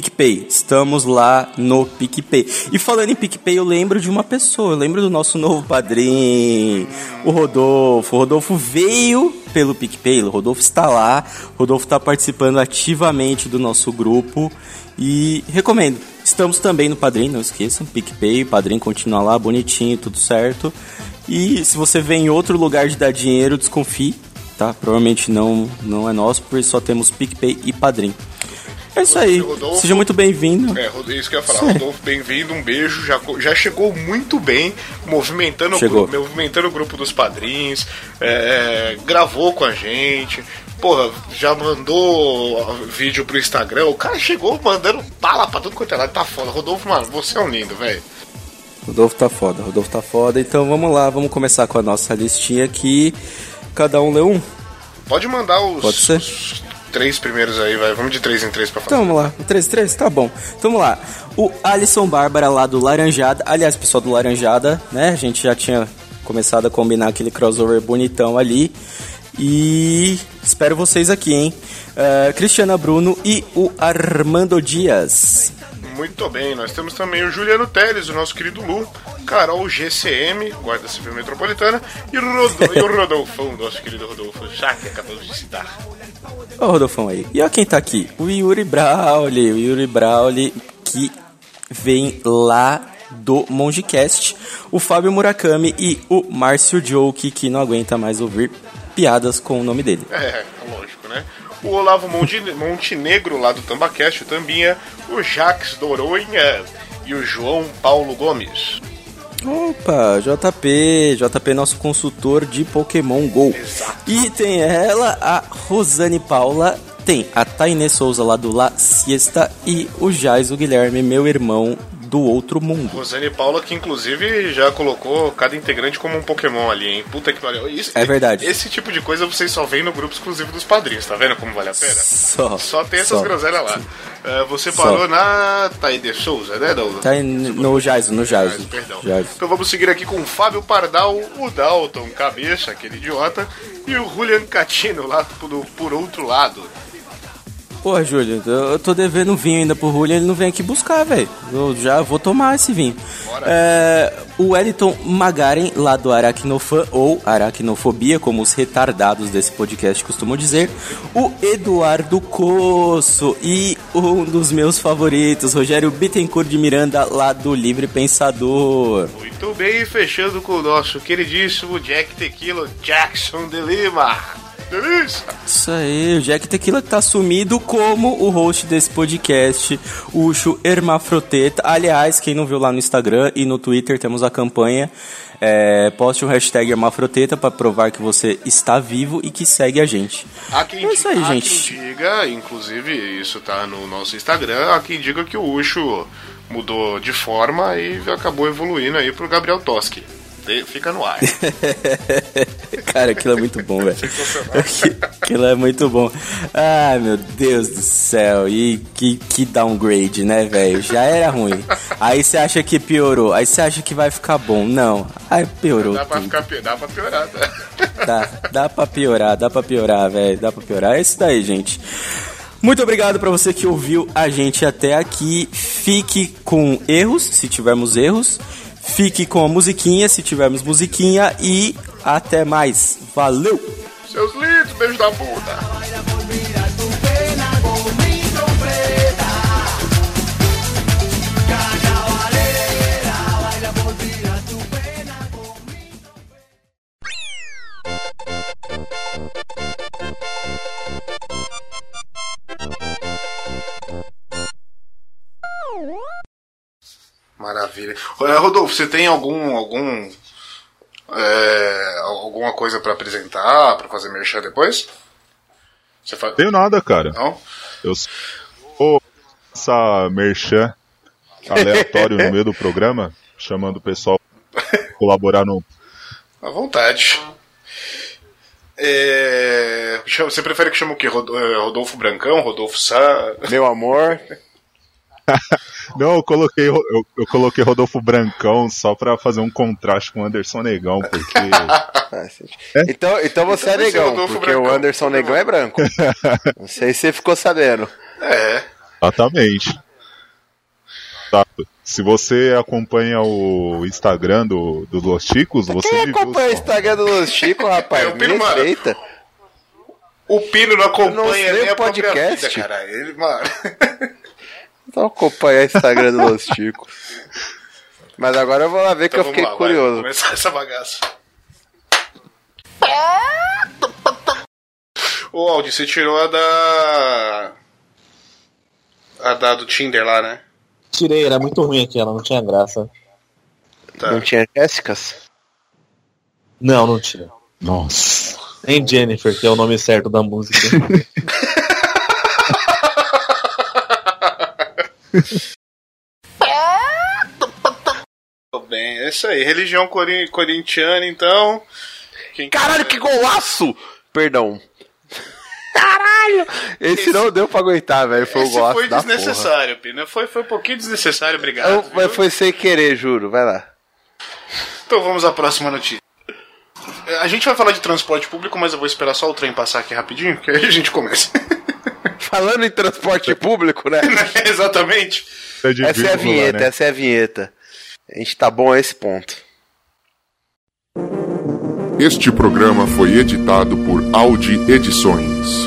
PicPay, estamos lá no PicPay. E falando em PicPay, eu lembro de uma pessoa, eu lembro do nosso novo padrinho, o Rodolfo. O Rodolfo veio pelo PicPay, o Rodolfo está lá, o Rodolfo está participando ativamente do nosso grupo e recomendo. Estamos também no Padrim, não esqueçam, PicPay, o Padrim continua lá, bonitinho, tudo certo. E se você vem em outro lugar de dar dinheiro, desconfie, tá? Provavelmente não é nosso, porque só temos PicPay e Padrim. É isso aí, Rodolfo, seja muito bem-vindo. É, isso que eu ia falar, Rodolfo, bem-vindo, um beijo, já chegou muito bem, movimentando o grupo dos padrinhos, gravou com a gente, porra, já mandou vídeo pro Instagram, o cara chegou mandando bala pra tudo quanto é lado, tá foda. Rodolfo, mano, você é um lindo, velho. Rodolfo tá foda, então vamos lá, vamos começar com a nossa listinha aqui, cada um lê um. Pode mandar os... Pode ser? Três primeiros aí, vai. Vamos de 3 em 3 pra fazer. Então vamos lá, 3 em 3? Tá bom. Então vamos lá. O Alisson Bárbara lá do Laranjada. Aliás, pessoal do Laranjada, né? A gente já tinha começado a combinar aquele crossover bonitão ali. E espero vocês aqui, hein? Cristiana Bruno e o Armando Dias. Muito bem, nós temos também o Juliano Teles, o nosso querido Lu, Carol GCM, Guarda Civil Metropolitana, e o Rodolfão, nosso querido Rodolfo, já que acabamos de citar. Ó o Rodolfão aí. E ó quem tá aqui, o Yuri Brauli, que vem lá do Mongecast, o Fábio Murakami e o Márcio Joke, que não aguenta mais ouvir piadas com o nome dele. É, lógico, né? O Olavo Montenegro lá do Tambaquest, o Tambinha, o Jax Doronha e o João Paulo Gomes. Opa, JP, nosso consultor de Pokémon GO. Exato. E tem ela, a Rosane Paula, tem a Tainê Souza lá do La Siesta e o Jaiso Guilherme, meu irmão do outro mundo. Rosane Paula, que inclusive já colocou cada integrante como um Pokémon ali, hein? Puta que pariu. É verdade. Esse tipo de coisa vocês só veem no grupo exclusivo dos padrinhos, tá vendo como vale a pena? Só tem essas groselhas lá. Você parou na Taide Souza, né, Dalton? No Jaiso. Perdão. Jaiso. Então vamos seguir aqui com o Fábio Pardal, o Dalton Cabeça, aquele idiota, e o Julian Catino lá por outro lado. Porra, Júlio, eu tô devendo vinho ainda pro Julio, ele não vem aqui buscar, velho. Eu já vou tomar esse vinho. O Wellington Magaren, lá do Aracnofan, ou Aracnofobia, como os retardados desse podcast costumam dizer. O Eduardo Coço e um dos meus favoritos, Rogério Bittencourt de Miranda, lá do Livre Pensador. Muito bem, fechando com o nosso queridíssimo Jack Tequila Jackson de Lima. Delícia. Isso aí, o Jack Tequila tá sumido como o host desse podcast, o Ucho Hermafroteta. Aliás, quem não viu lá no Instagram e no Twitter, temos a campanha. Poste o hashtag Hermafroteta pra provar que você está vivo e que segue a gente. Há quem diga, inclusive isso tá no nosso Instagram, há quem diga que o Ucho mudou de forma e acabou evoluindo aí pro Gabriel Toschi. Fica no ar. Cara, aquilo é muito bom, velho. Aquilo é muito bom. Ai, meu Deus do céu. E que downgrade, né, velho? Já era ruim. Aí você acha que piorou. Aí você acha que vai ficar bom. Não. Aí piorou. Dá pra piorar, tá? Dá pra piorar, velho. É isso daí, gente. Muito obrigado pra você que ouviu a gente até aqui. Fique com erros, se tivermos erros. Fique com a musiquinha, se tivermos musiquinha, e até mais. Valeu! Seus lindos, beijo da bunda! Maravilha. Rodolfo, você tem alguma coisa pra apresentar, pra fazer merchan depois? Você faz... Tenho nada, cara. Não? Eu vou passar merchan aleatório no meio do programa, chamando o pessoal pra colaborar no... À vontade. Você prefere que chame o quê? Rodolfo Brancão? Rodolfo Sá? Meu amor... Não, eu coloquei Rodolfo Brancão só pra fazer um contraste com o Anderson Negão, porque... Então você é negão, porque Brancão. O Anderson Negão é branco. Não sei se você ficou sabendo. Exatamente. contato. Se você acompanha o Instagram do Los Chicos, você. Quem acompanha o Instagram do Los Chicos, rapaz? Perfeita. O Pino não acompanha nem o podcast, vida, cara. Ele, mano. Então acompanhar o Instagram do Los Chicos. Mas agora eu vou lá ver, então, que eu fiquei curioso. Vamos começar essa bagaça. Ô, Aldi, você tirou a da... A da do Tinder lá, né? Tirei, era muito ruim aquela, não tinha graça. Tá. Não tinha Jéssicas? Não, não tinha. Nossa. Nem Jennifer, que é o nome certo da música. Bem, é isso aí. Religião corintiana, então. Quem caralho, quer... que golaço! Perdão. Caralho! Esse não deu pra aguentar, velho. Foi o golaço. Foi desnecessário, Pino. Foi um pouquinho desnecessário, obrigado. Eu, mas foi sem querer, juro. Vai lá. Então vamos à próxima notícia. A gente vai falar de transporte público, mas eu vou esperar só o trem passar aqui rapidinho, que aí a gente começa. Falando em transporte público, né? Exatamente. Essa é a vinheta, né? Essa é a vinheta. A gente tá bom a esse ponto. Este programa foi editado por Audi Edições.